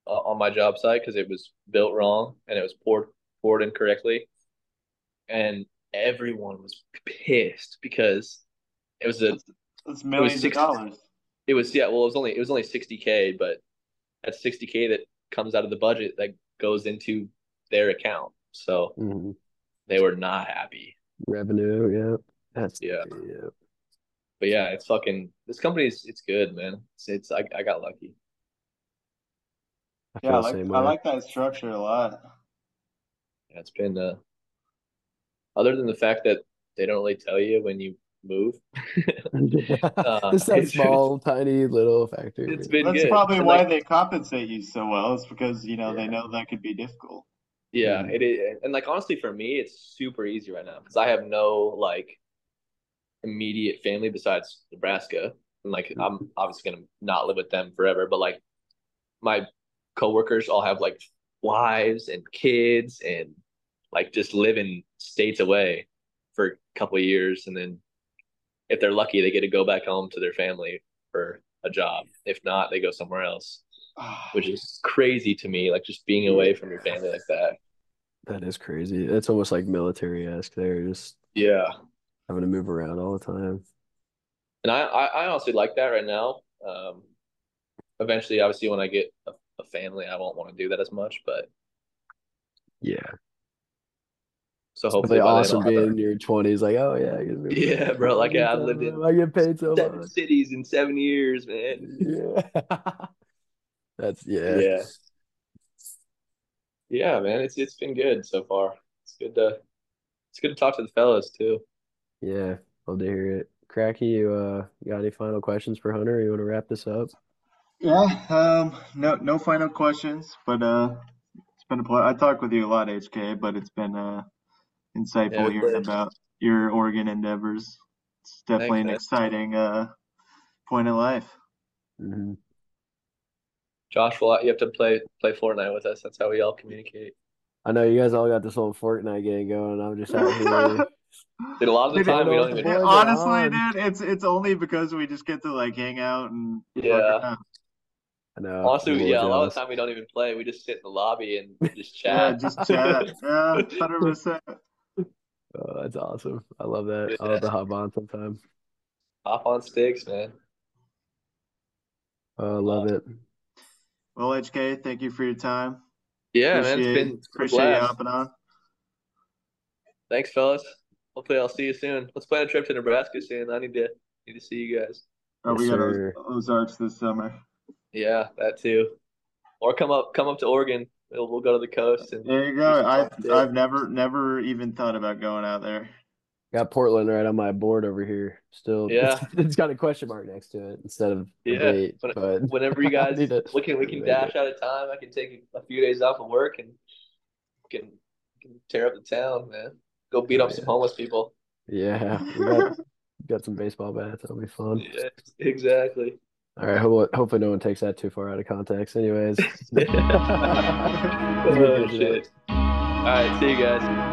on my job site because it was built wrong and it was poured poured incorrectly, and everyone was pissed because it was a that's, that's millions it was sixty, of dollars. It was yeah, well, it was only it was only sixty K, but that's sixty K that comes out of the budget that goes into their account. So mm-hmm. they were not happy. Revenue, yeah, that's yeah, yeah. But yeah, it's fucking this company's it's good, man. It's, it's I I got lucky. I yeah, I like, I like that structure a lot. Yeah, it's been, uh, other than the fact that they don't really tell you when you move. yeah. uh, it's that it's, small, tiny little factory. It's been That's good. probably and why like, they compensate you so well. It's because, you know, yeah. they know that could be difficult. Yeah, yeah, it is. And, like, honestly, for me, it's super easy right now because I have no, like, immediate family besides Nebraska. And, like, mm-hmm. I'm obviously going to not live with them forever. But, like, my coworkers all have like wives and kids and like just living states away for a couple of years, and then if they're lucky they get to go back home to their family for a job. If not, they go somewhere else, which is crazy to me, like just being away from your family like that. That is crazy. That's almost like military-esque. They're just yeah having to move around all the time. And I I, I honestly like that right now. Um eventually obviously when I get a a family, I won't want to do that as much, but yeah. So hopefully, also being in your twenties, like oh yeah, I yeah, bro, like yeah, I've lived in I get paid so seven much. cities in seven years, man. Yeah, that's yeah, yeah, yeah, man. It's it's been good so far. It's good to it's good to talk to the fellas too. Yeah, love to hear it. Cracky, you uh, you got any final questions for Hunter? You want to wrap this up? Yeah, um, no, no final questions, but uh, it's been a pleasure. I talked with you a lot, H K, but it's been uh, insightful yeah, hearing but... about your Oregon endeavors. It's definitely Thanks, an exciting uh point in life. Mm-hmm. Josh, well, you have to play play Fortnite with us. That's how we all communicate. I know you guys all got this whole Fortnite game going. I'm just out here. Dude, a lot of the dude, time we don't even. Dude, honestly, dude, it's it's only because we just get to like hang out and yeah. I know. Honestly, really yeah, jealous. A lot of the time we don't even play. We just sit in the lobby and just chat. yeah, just chat. Yeah, one hundred percent. Oh, that's awesome. I love that. Yeah. I'll have to hop on sometime. Hop on sticks, man. I uh, love it. Well, H K, thank you for your time. Yeah, appreciate, man. It's been appreciate blast. you hopping on. Thanks, fellas. Hopefully, I'll see you soon. Let's plan a trip to Nebraska soon. I need to need to see you guys. Oh, yes, we got sir. Ozarks this summer. Yeah, that too. Or come up, come up to Oregon. We'll, we'll go to the coast. And there you go. I've I've never never even thought about going out there. Got Portland right on my board over here. Still, yeah, it's, it's got a question mark next to it instead of yeah. A date, when, but whenever you guys to, we can we can dash it. out of time. I can take a few days off of work and can can tear up the town, man. Go beat oh, up yeah. some homeless people. Yeah. We got, got some baseball bats. That'll be fun. Yeah, exactly. All right. Ho- hopefully no one takes that too far out of context. Anyways. Oh, shit. All right. See you guys.